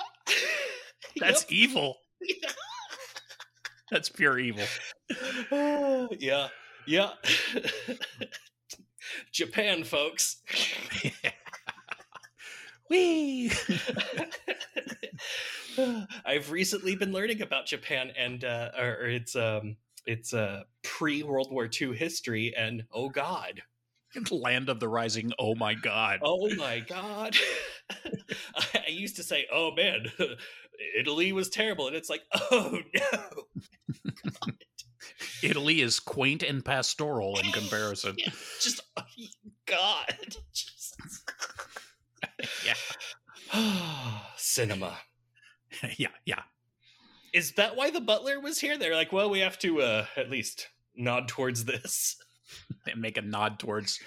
That's yep. evil. Yeah. That's pure evil. Oh, yeah. Yeah. Japan, folks. Yeah. Whee! I've recently been learning about Japan, and uh, or, or it's... um. It's a uh, pre-World War Two history, and oh god, land of the rising! Oh my god! Oh my god! I used to say, "Oh man, Italy was terrible," and it's like, "Oh no, Italy is quaint and pastoral in comparison." Yeah, just oh, god, just... yeah, cinema. yeah, yeah. Is that why the butler was here? They're like, well, we have to uh, at least nod towards this. And make a nod towards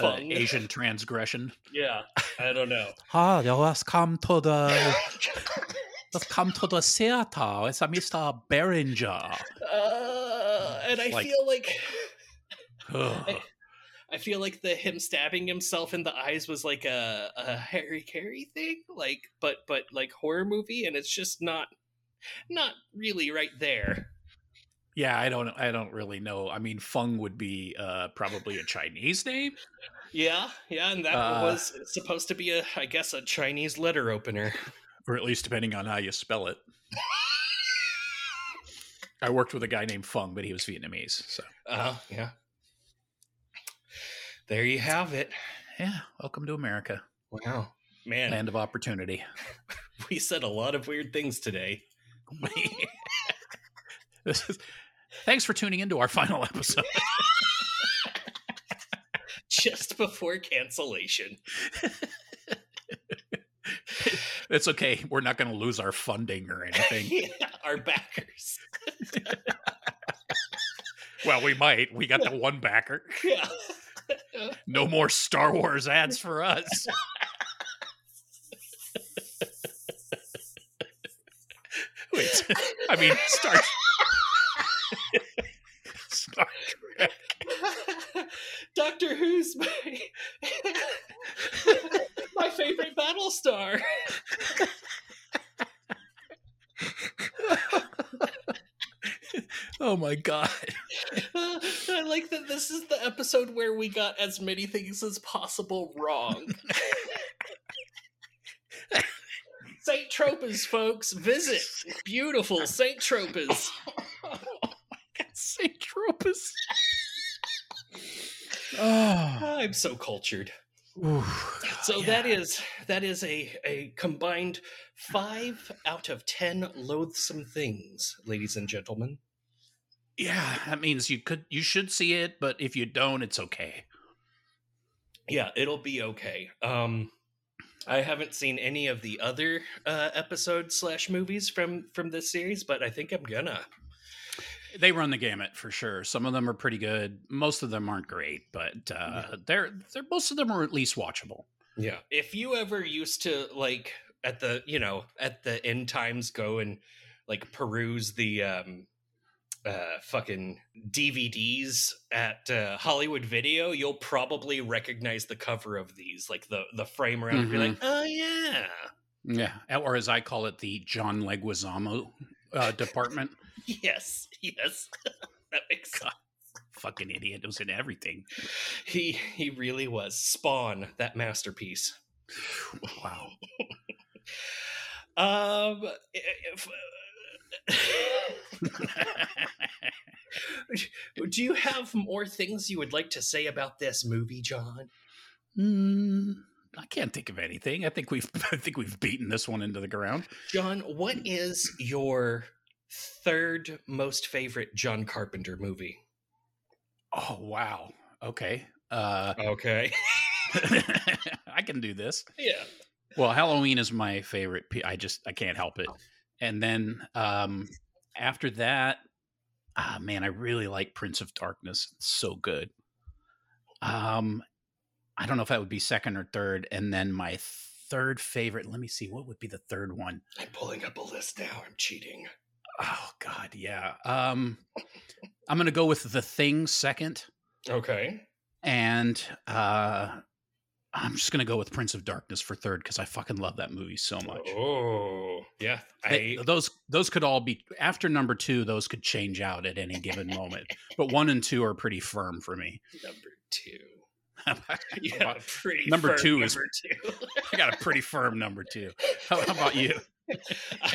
uh, Asian transgression. Yeah, I don't know. Ah, oh, let's come to the... let's come to the theater. It's a Mister Beringer. Uh, and I like, feel like... I, I feel like the him stabbing himself in the eyes was like a, a Harry Carey thing, like, but but like horror movie, and it's just not... Not really right there. Yeah, I don't I don't really know. I mean, Fung would be uh, probably a Chinese name. Yeah, yeah, and that uh, was supposed to be, a, I guess, a Chinese letter opener. Or at least depending on how you spell it. I worked with a guy named Fung, but he was Vietnamese. So. Uh, yeah. There you have it. Yeah, welcome to America. Wow. Man. Land of opportunity. We said a lot of weird things today. This is, thanks for tuning into our final episode. Just before cancellation. it's okay. We're not going to lose our funding or anything. Yeah, our backers. Well, we might. We got the one backer. Yeah. No more Star Wars ads for us. Wait, I mean, Star Star Trek. Doctor Who's my, my favorite Battlestar. Oh my god. Uh, I like that this is the episode where we got as many things as possible wrong. Saint Tropez, folks, visit beautiful Saint Tropez. Oh my god, Saint Tropez. Oh. I'm so cultured. Oof. So yeah. that is that is a, a combined five out of ten Loathsome Things, ladies and gentlemen. Yeah, that means you could you should see it, but if you don't, it's okay. Yeah, it'll be okay. Um, I haven't seen any of the other uh, episodes slash movies from from this series, but I think I'm gonna. They run the gamut for sure. Some of them are pretty good. Most of them aren't great, but uh, yeah. they're they're most of them are at least watchable. Yeah. If you ever used to like at the you know at the end times go and like peruse the. Um, Uh, fucking D V Ds at uh, Hollywood Video, you'll probably recognize the cover of these, like the the frame around. Mm-hmm. You're like, oh yeah, yeah, or as I call it, the John Leguizamo uh, department. yes, yes, that makes sense. Fucking idiot, it was in everything. He he really was. Spawn, that masterpiece. Wow. um. If, do you have more things you would like to say about this movie, John? Mm, I can't think of anything. I think we've I think we've beaten this one into the ground. John, what is your third most favorite John Carpenter movie? Oh wow. Okay. Uh, okay. I can do this. Yeah. Well, Halloween is my favorite. I just I can't help it. And then um, after that, ah, man, I really like Prince of Darkness. It's so good. Um, I don't know if that would be second or third. And then my third favorite, let me see, what would be the third one? I'm pulling up a list now. I'm cheating. Oh, God, yeah. Um, I'm going to go with The Thing second. Okay. And uh, I'm just going to go with Prince of Darkness for third because I fucking love that movie so much. Oh. Yeah, I... they, those those could all be after number two. Those could change out at any given moment, but one and two are pretty firm for me. Number two, yeah, pretty number firm two number is two. I got a pretty firm number two. How, how about you?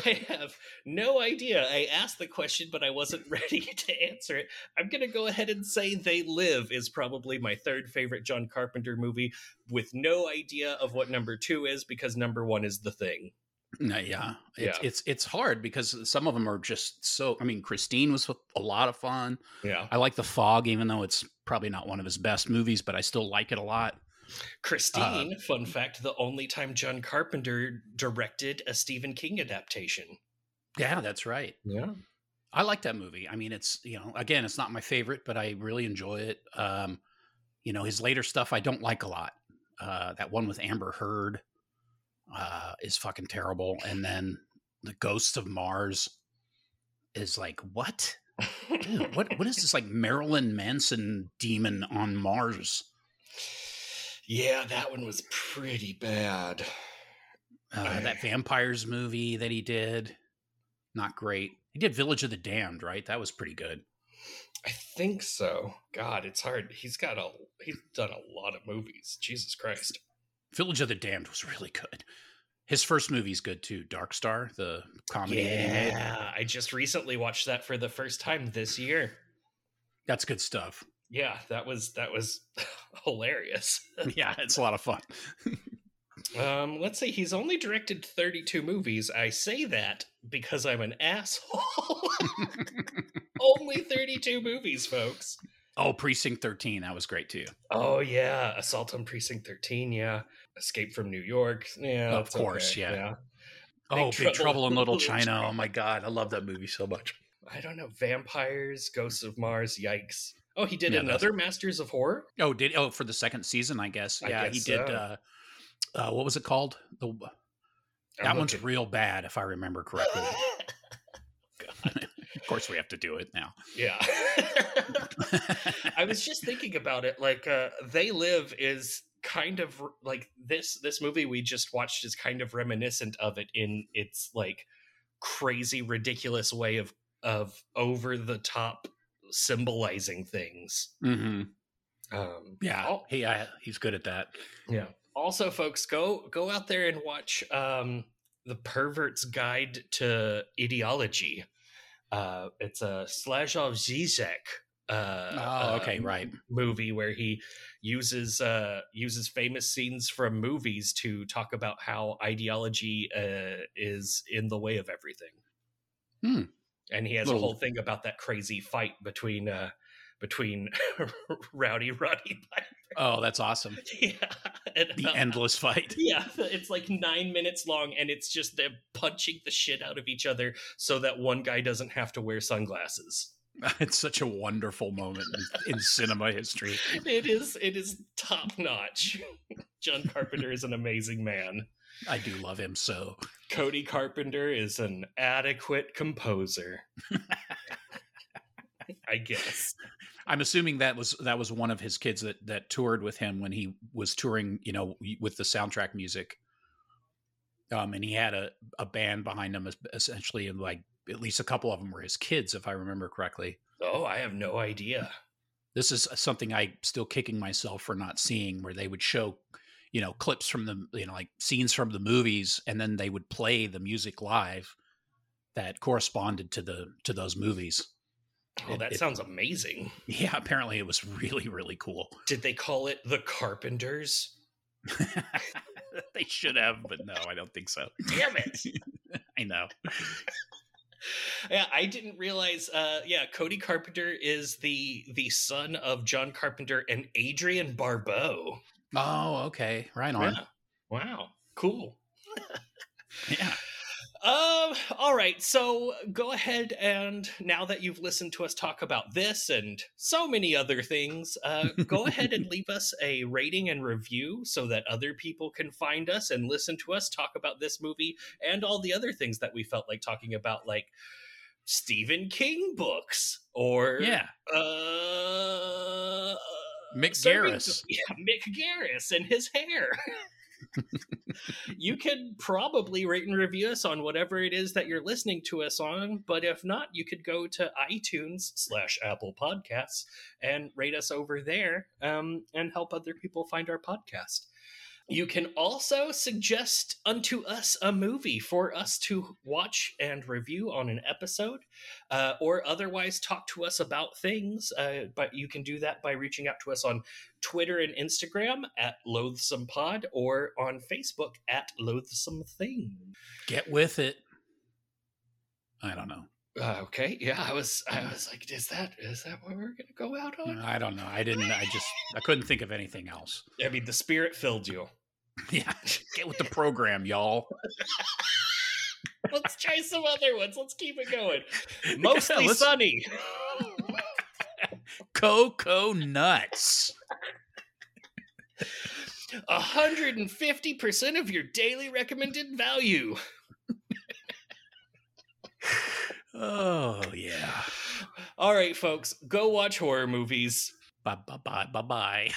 I have no idea. I asked the question, but I wasn't ready to answer it. I'm going to go ahead and say They Live is probably my third favorite John Carpenter movie, with no idea of what number two is because number one is The Thing. No, yeah, it's, yeah, it's it's hard because some of them are just so. I mean, Christine was a lot of fun. Yeah, I like The Fog, even though it's probably not one of his best movies, but I still like it a lot. Christine, uh, fun fact: the only time John Carpenter directed a Stephen King adaptation. Yeah, that's right. Yeah, I like that movie. I mean, it's you know, again, it's not my favorite, but I really enjoy it. Um, you know, his later stuff I don't like a lot. Uh, that one with Amber Heard. Uh, is fucking terrible, and then the Ghosts of Mars is like what? Dude, what? What is this like Marilyn Manson demon on Mars? Yeah, that one was pretty bad. Uh, I... That Vampires movie that he did, not great. He did Village of the Damned, right? That was pretty good. I think so. God, it's hard. He's got a he's done a lot of movies. Jesus Christ. Village of the Damned was really good. His first movie's good too, Dark Star, the comedy. Yeah, I just recently watched that for the first time this year. That's good stuff. Yeah, that was that was hilarious. Yeah, it's a lot of fun. um, let's see, he's only directed thirty-two movies. I say that because I'm an asshole. Only thirty-two movies, folks. Oh, Precinct thirteen. That was great, too. Oh, yeah. Assault on Precinct thirteen. Yeah. Escape from New York. Yeah. Of course. Okay. Yeah. yeah. Big oh, Trouble. Big Trouble in Little China. Oh, my God. I love that movie so much. I don't know. Vampires, Ghosts of Mars, yikes. Oh, he did yeah, another that's... Masters of Horror? Oh, did oh for the second season, I guess. I yeah, guess he did. So. Uh, uh, what was it called? The That I'm one's looking. Real bad, if I remember correctly. God. Of course, we have to do it now. Yeah. I was just thinking about it. Like, uh, They Live is... kind of like this this movie we just watched is kind of reminiscent of it in its like crazy ridiculous way of of over the top symbolizing things. Mm-hmm. um yeah I'll, he I, he's good at that. Yeah. Also, folks, go go out there and watch um The Pervert's Guide to Ideology. Uh it's a slash of Zizek Uh, oh, okay, um, right. movie where he uses uh, uses famous scenes from movies to talk about how ideology uh, is in the way of everything. Hmm. And he has Little. a whole thing about that crazy fight between uh, between Rowdy Roddy Piper. Oh, that's awesome! Yeah, and, the uh, endless fight. Yeah, it's like nine minutes long, and it's just them punching the shit out of each other so that one guy doesn't have to wear sunglasses. It's such a wonderful moment in, in cinema history. It is. It is top notch. John Carpenter is an amazing man. I do love him so. Cody Carpenter is an adequate composer. I guess. I'm assuming that was that was one of his kids that, that toured with him when he was touring, you know, with the soundtrack music. Um, and he had a, a band behind him, essentially, and like. At least a couple of them were his kids, if I remember correctly. Oh, I have no idea. This is something I'm still kicking myself for not seeing, where they would show, you know, clips from the, you know, like scenes from the movies, and then they would play the music live that corresponded to the to those movies. Oh, it, that it, sounds amazing. Yeah, apparently it was really, really cool. Did they call it The Carpenters? They should have, but no, I don't think so. Damn it! I know. Yeah, I didn't realize. Uh, yeah, Cody Carpenter is the the son of John Carpenter and Adrian Barbeau. Oh, okay, right on. Yeah. Wow, cool. Yeah. Um. All right. So go ahead, and now that you've listened to us talk about this and so many other things, uh, go ahead and leave us a rating and review so that other people can find us and listen to us talk about this movie and all the other things that we felt like talking about, like Stephen King books or yeah, uh, Mick Garris, yeah, Mick Garris and his hair. You can probably rate and review us on whatever it is that you're listening to us on, but if not, you could go to iTunes slash Apple Podcasts and rate us over there, um, and help other people find our podcast. You can also suggest unto us a movie for us to watch and review on an episode, uh, or otherwise talk to us about things. Uh, but you can do that by reaching out to us on Twitter and Instagram at Loathsome Pod, or on Facebook at Loathsome Thing. Get with it. I don't know. Uh, okay. Yeah, I was. I was like, is that is that what we're gonna go out on? I don't know. I didn't. I just. I couldn't think of anything else. I mean, the spirit filled you. Yeah. Get with the program, y'all. Let's try some other ones. Let's keep it going. Mostly yeah, sunny. Cocoa nuts. A hundred and fifty percent of your daily recommended value. Oh, yeah. All right, folks, go watch horror movies. Bye, bye, bye, bye, bye.